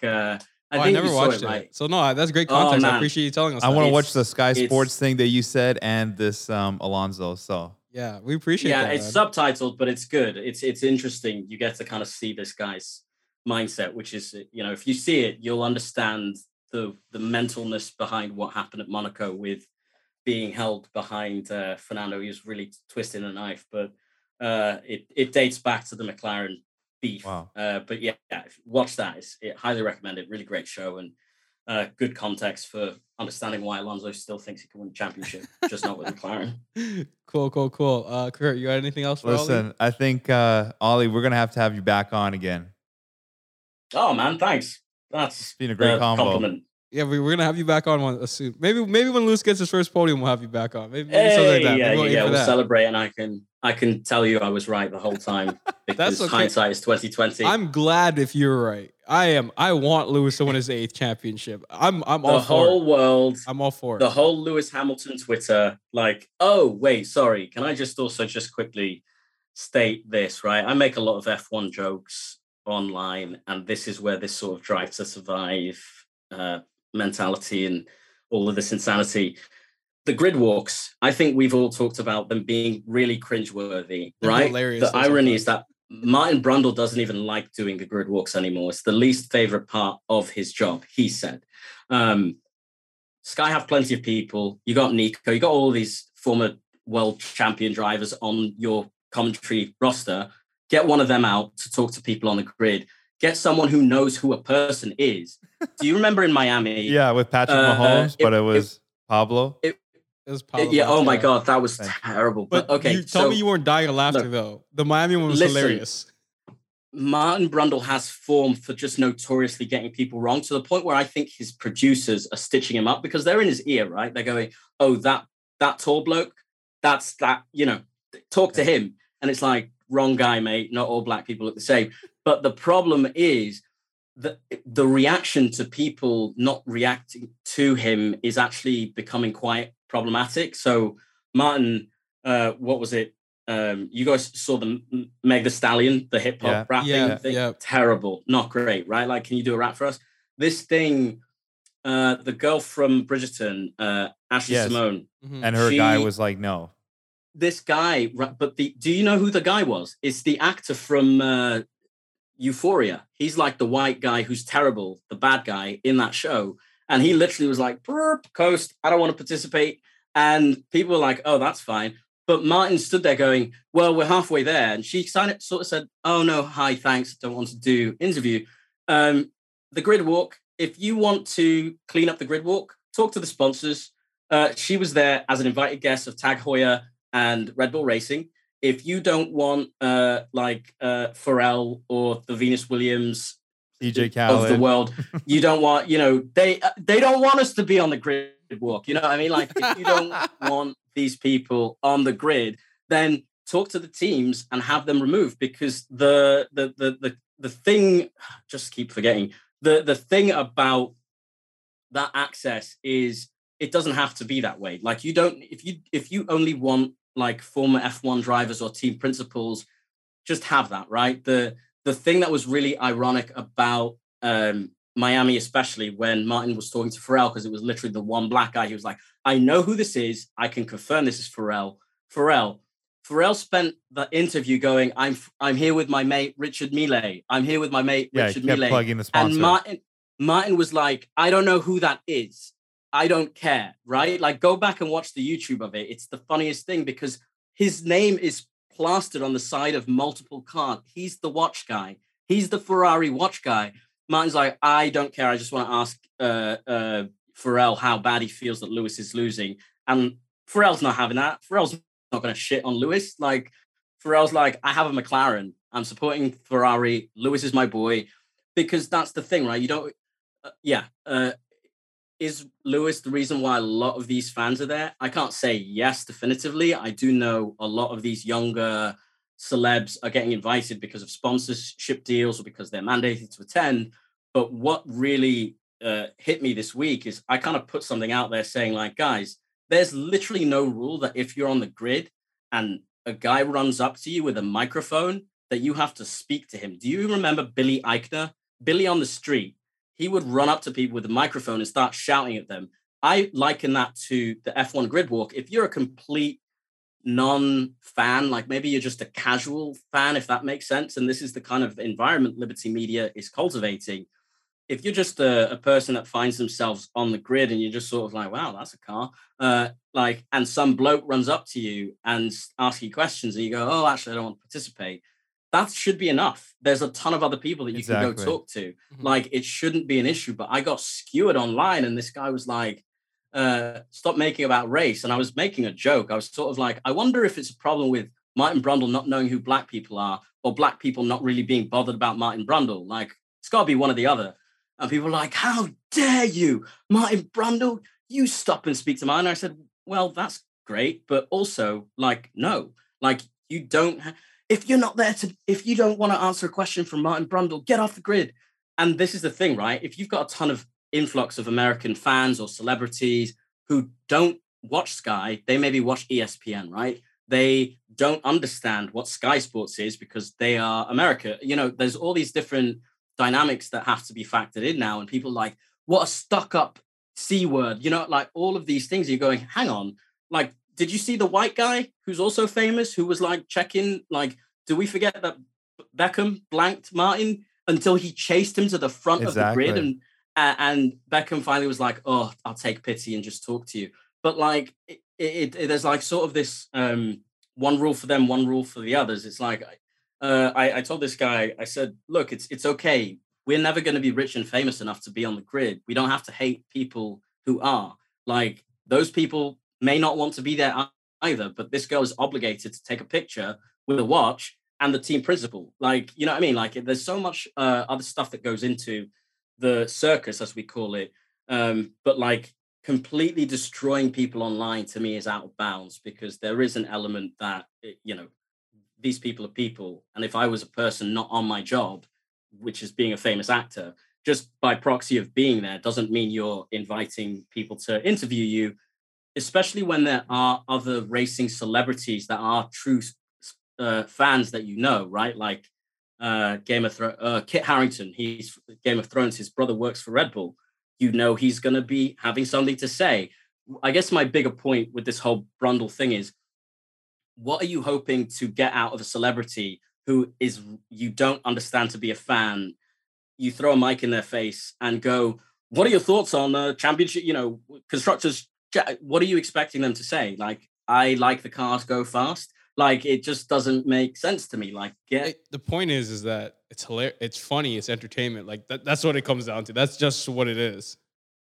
I never watched it. Right. So, no, that's great context. I appreciate you telling us. I want to watch the Sky Sports thing that you said and this Alonso. So, yeah, we appreciate that. Yeah, it's subtitled, but it's good. It's interesting. You get to kind of see this guy's mindset, which is, you know, if you see it, you'll understand the mentalness behind what happened at Monaco with being held behind Fernando. He was really twisting a knife, but it dates back to the McLaren. Beef. Wow. But yeah, watch that. I highly recommend it. Really great show and good context for understanding why Alonso still thinks he can win a championship, just not with McLaren. Cool. Kurt, you got anything else for Listen, Ollie? I think, Ollie, we're going to have you back on again. Oh, man, thanks. That's been a great combo. Compliment. Yeah, we're going to have you back on one soon. Maybe when Lewis gets his first podium, we'll have you back on. Maybe something like that. We'll celebrate, and I can tell you I was right the whole time because okay. Hindsight is 2020. I'm glad if you're right. I am. I want Lewis to win his 8th championship. I'm all for it. The whole world. I'm all for it. The whole Lewis Hamilton Twitter. Like, oh, wait, sorry. Can I just also just quickly state this, right? I make a lot of F1 jokes online, and this is where this sort of drive to survive mentality and all of this insanity. The grid walks, I think we've all talked about them being really cringeworthy, right? The irony is that Martin Brundle doesn't even like doing the grid walks anymore. It's the least favorite part of his job, he said. Sky have plenty of people. You got Nico, you got all these former world champion drivers on your commentary roster. Get one of them out to talk to people on the grid. Get someone who knows who a person is. Do you remember in Miami? Yeah, with Patrick Mahomes, but it was Pablo. Yeah. Oh my God, that was terrible. But okay, tell me you weren't dying of laughter though. The Miami one was hilarious. Martin Brundle has form for just notoriously getting people wrong to the point where I think his producers are stitching him up because they're in his ear, right? They're going, "Oh, that tall bloke, that's that." You know, talk to him, and it's like, wrong guy, mate. Not all black people look the same. But the problem is, the reaction to people not reacting to him is actually becoming quite problematic. So Martin, what was it? You guys saw the Meg Thee Stallion, the hip hop rapping thing. Yeah. Terrible, not great, right? Like, can you do a rap for us? This thing, the girl from Bridgerton, Ashley Simone, and her guy was like, no. This guy, but do you know who the guy was? It's the actor from Euphoria. He's like the white guy who's terrible, the bad guy in that show, and he literally was like, "Coast, I don't want to participate." And people were like, "Oh, that's fine." But Martin stood there going, "Well, we're halfway there." And she sort of said, "Oh, no, hi, thanks. Don't want to do interview." The grid walk, if you want to clean up the grid walk, talk to the sponsors. She was there as an invited guest of Tag Heuer and Red Bull Racing. If you don't want Pharrell or the Venus Williams DJ Khaled of the world, you don't want, you know, they don't want us to be on the grid walk. You know what I mean? Like, if you don't want these people on the grid, then talk to the teams and have them removed, because the thing, just keep forgetting, the thing about that access is it doesn't have to be that way. Like, you don't, if you only want like former F1 drivers or team principals, just have that, right? The thing that was really ironic about Miami, especially when Martin was talking to Pharrell, because it was literally the one black guy. He was like, I know who this is. I can confirm this is Pharrell. Pharrell spent the interview going, I'm here with my mate, Richard Mille. I'm here with my mate, Richard Mille. Plugging the sponsor. And Martin was like, I don't know who that is. I don't care, right? Like, go back and watch the YouTube of it. It's the funniest thing, because his name is plastered on the side of multiple cars. He's the watch guy. He's the Ferrari watch guy. Martin's like, I don't care. I just want to ask Pharrell how bad he feels that Lewis is losing. And Pharrell's not having that. Pharrell's not going to shit on Lewis. Like, Pharrell's like, I have a McLaren. I'm supporting Ferrari. Lewis is my boy. Because that's the thing, right? You don't... is Lewis the reason why a lot of these fans are there? I can't say yes definitively. I do know a lot of these younger... celebs are getting invited because of sponsorship deals or because they're mandated to attend. But what really hit me this week is I kind of put something out there saying, like, guys, there's literally no rule that if you're on the grid and a guy runs up to you with a microphone that you have to speak to him. Do you remember Billy Eichler? Billy on the street, he would run up to people with a microphone and start shouting at them. I liken that to the F1 grid walk. If you're a complete non-fan, like maybe you're just a casual fan, if that makes sense, and this is the kind of environment Liberty Media is cultivating. If you're just a person that finds themselves on the grid and you're just sort of like, wow, that's a car, and some bloke runs up to you and asks you questions and you go, oh, actually, I don't want to participate, that should be enough. There's a ton of other people that you can go talk to. Like, it shouldn't be an issue, but I got skewered online and this guy was like, stop making about race. And I was making a joke. I was sort of like, I wonder if it's a problem with Martin Brundle not knowing who black people are, or black people not really being bothered about Martin Brundle. Like, it's got to be one or the other. And people are like, how dare you, Martin Brundle, you stop and speak to Martin. And I said, well, that's great. But also, like, no, like, you don't, if you're not there to, if you don't want to answer a question from Martin Brundle, get off the grid. And this is the thing, right? If you've got a ton of influx of American fans or celebrities who don't watch Sky, they maybe watch ESPN, right? They don't understand what Sky Sports is because they are America. You know, there's all these different dynamics that have to be factored in now. And people like, what a stuck up C word, you know, like all of these things. You're going, hang on, like, did you see the white guy who's also famous, who was like checking, like, do we forget that Beckham blanked Martin until he chased him to the front of the grid? And Beckham finally was like, oh, I'll take pity and just talk to you. But like, there's like sort of this one rule for them, one rule for the others. It's like, I told this guy, I said, look, it's okay. We're never going to be rich and famous enough to be on the grid. We don't have to hate people who are. Like, those people may not want to be there either, but this girl is obligated to take a picture with a watch and the team principal. Like, you know what I mean? Like, there's so much other stuff that goes into the circus, as we call it, but like, completely destroying people online to me is out of bounds, because there is an element that, you know, these people are people, and if I was a person not on my job, which is being a famous actor, just by proxy of being there doesn't mean you're inviting people to interview you, especially when there are other racing celebrities that are true fans that you know, right? Like Game of Thrones, Kit Harington, he's Game of Thrones, his brother works for Red Bull. You know he's going to be having something to say. I guess my bigger point with this whole Brundle thing is, what are you hoping to get out of a celebrity who is you don't understand to be a fan? You throw a mic in their face and go, what are your thoughts on the championship, you know, constructors? What are you expecting them to say? Like, I like the cars go fast. Like, it just doesn't make sense to me. Like, the point is that it's hilarious. It's funny. It's entertainment. Like that's what it comes down to. That's just what it is.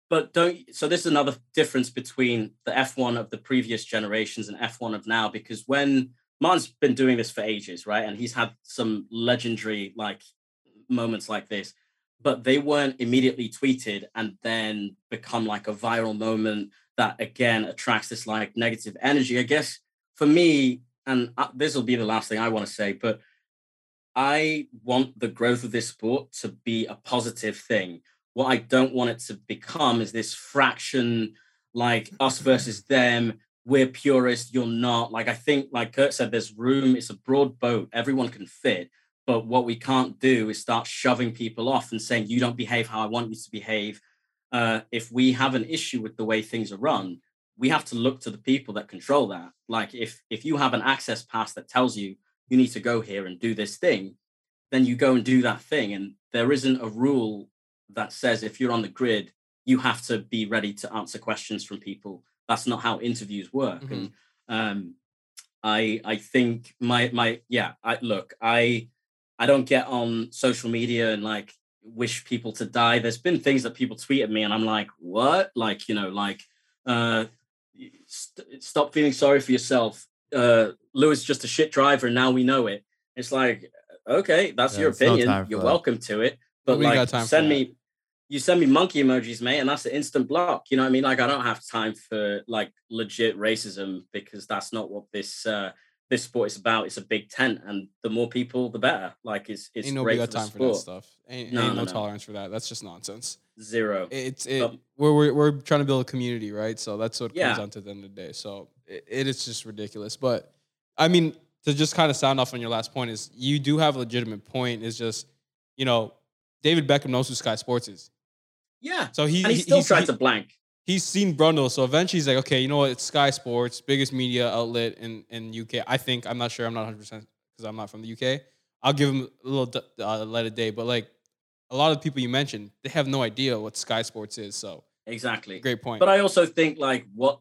But so this is another difference between the F1 of the previous generations and F1 of now, because when Martin's been doing this for ages, right? And he's had some legendary, like, moments like this, but they weren't immediately tweeted and then become like a viral moment that again attracts this like negative energy. I guess for me, and this will be the last thing I want to say, but I want the growth of this sport to be a positive thing. What I don't want it to become is this fraction, like us versus them, we're purist, you're not. Like, I think, like Kurt said, there's room, it's a broad boat, everyone can fit. But what we can't do is start shoving people off and saying, you don't behave how I want you to behave. If we have an issue with the way things are run, we have to look to the people that control that. Like, if you have an access pass that tells you, you need to go here and do this thing, then you go and do that thing. And there isn't a rule that says if you're on the grid, you have to be ready to answer questions from people. That's not how interviews work. Mm-hmm. And I think I don't get on social media and like wish people to die. There's been things that people tweet at me and I'm like, what? Like, you know, like, stop feeling sorry for yourself. Lewis is just a shit driver and now we know it. It's like, okay, that's your opinion. No, you're welcome to it. But like, you send me monkey emojis, mate, and that's an instant block. You know what I mean? Like, I don't have time for like legit racism, because that's not what this, this sport is about. It's a big tent, and the more people, the better. Like, it's ain't nobody got time for that stuff. Ain't no tolerance for that. That's just nonsense. Zero. We're trying to build a community, right? So that's what comes down to the end of the day. So it is just ridiculous. But I mean, to just kind of sound off on your last point, is you do have a legitimate point. It's just, you know, David Beckham knows who Sky Sports is. Yeah. So he still tries to blank. He's seen Brundle, so eventually he's like, okay, you know what? It's Sky Sports, biggest media outlet in UK. I think, I'm not sure, I'm not 100% because I'm not from the UK. I'll give him a little let it day, but like a lot of the people you mentioned, they have no idea what Sky Sports is. So exactly, great point. But I also think like, like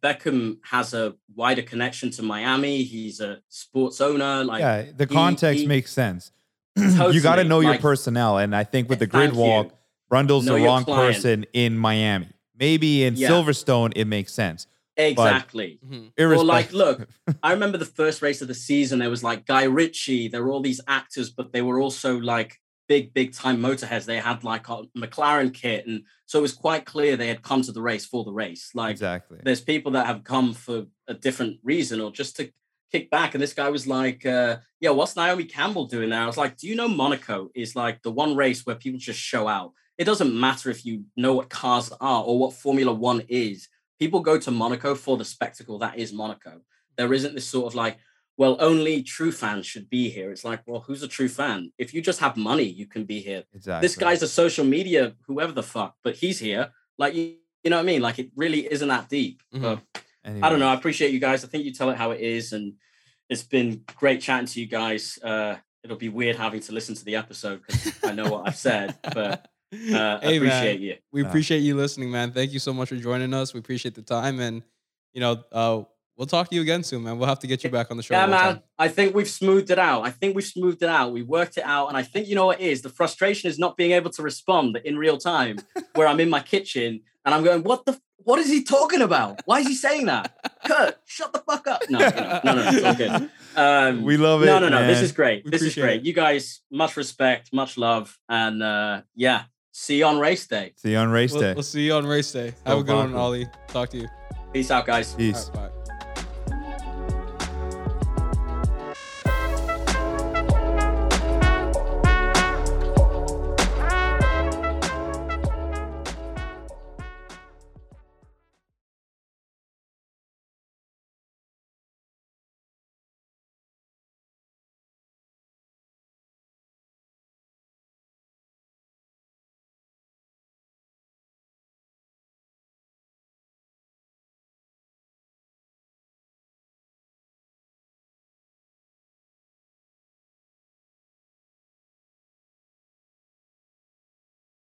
Beckham has a wider connection to Miami. He's a sports owner. Like, yeah, the context makes sense. Totally, you got to know your personnel, and I think with the grid walk. Brundle's the wrong person in Miami. Maybe in Silverstone, it makes sense. Exactly. Or like, look, I remember the first race of the season, there was like Guy Ritchie. There were all these actors, but they were also like big time motorheads. They had like a McLaren kit. And so it was quite clear they had come to the race for the race. Like, exactly. There's people that have come for a different reason or just to kick back. And this guy was like, yeah, what's Naomi Campbell doing there? I was like, do you know Monaco is like the one race where people just show out? It doesn't matter if you know what cars are or what Formula One is. People go to Monaco for the spectacle that is Monaco. There isn't this sort of like, well, only true fans should be here. It's like, well, who's a true fan? If you just have money, you can be here. Exactly. This guy's a social media, whoever the fuck, but he's here. Like, you know what I mean? Like, it really isn't that deep. Mm-hmm. But anyway. I don't know. I appreciate you guys. I think you tell it how it is. And it's been great chatting to you guys. It'll be weird having to listen to the episode because I know what I've said, but... hey, appreciate man. You. We appreciate you listening, man. Thank you so much for joining us. We appreciate the time, and you know, we'll talk to you again soon, man. We'll have to get you back on the show. Yeah, man. Time. I think we've smoothed it out. We worked it out, and I think you know what it is. The frustration is not being able to respond in real time, where I'm in my kitchen and I'm going, what is he talking about? Why is he saying that? Kurt, shut the fuck up. No, it's all good. We love it. No, man. This is great. This is great. You guys, much respect, much love, and yeah. See you on race day. We'll see you on race day. Have a good one, Ollie. Talk to you. Peace out, guys. Peace. All right, bye.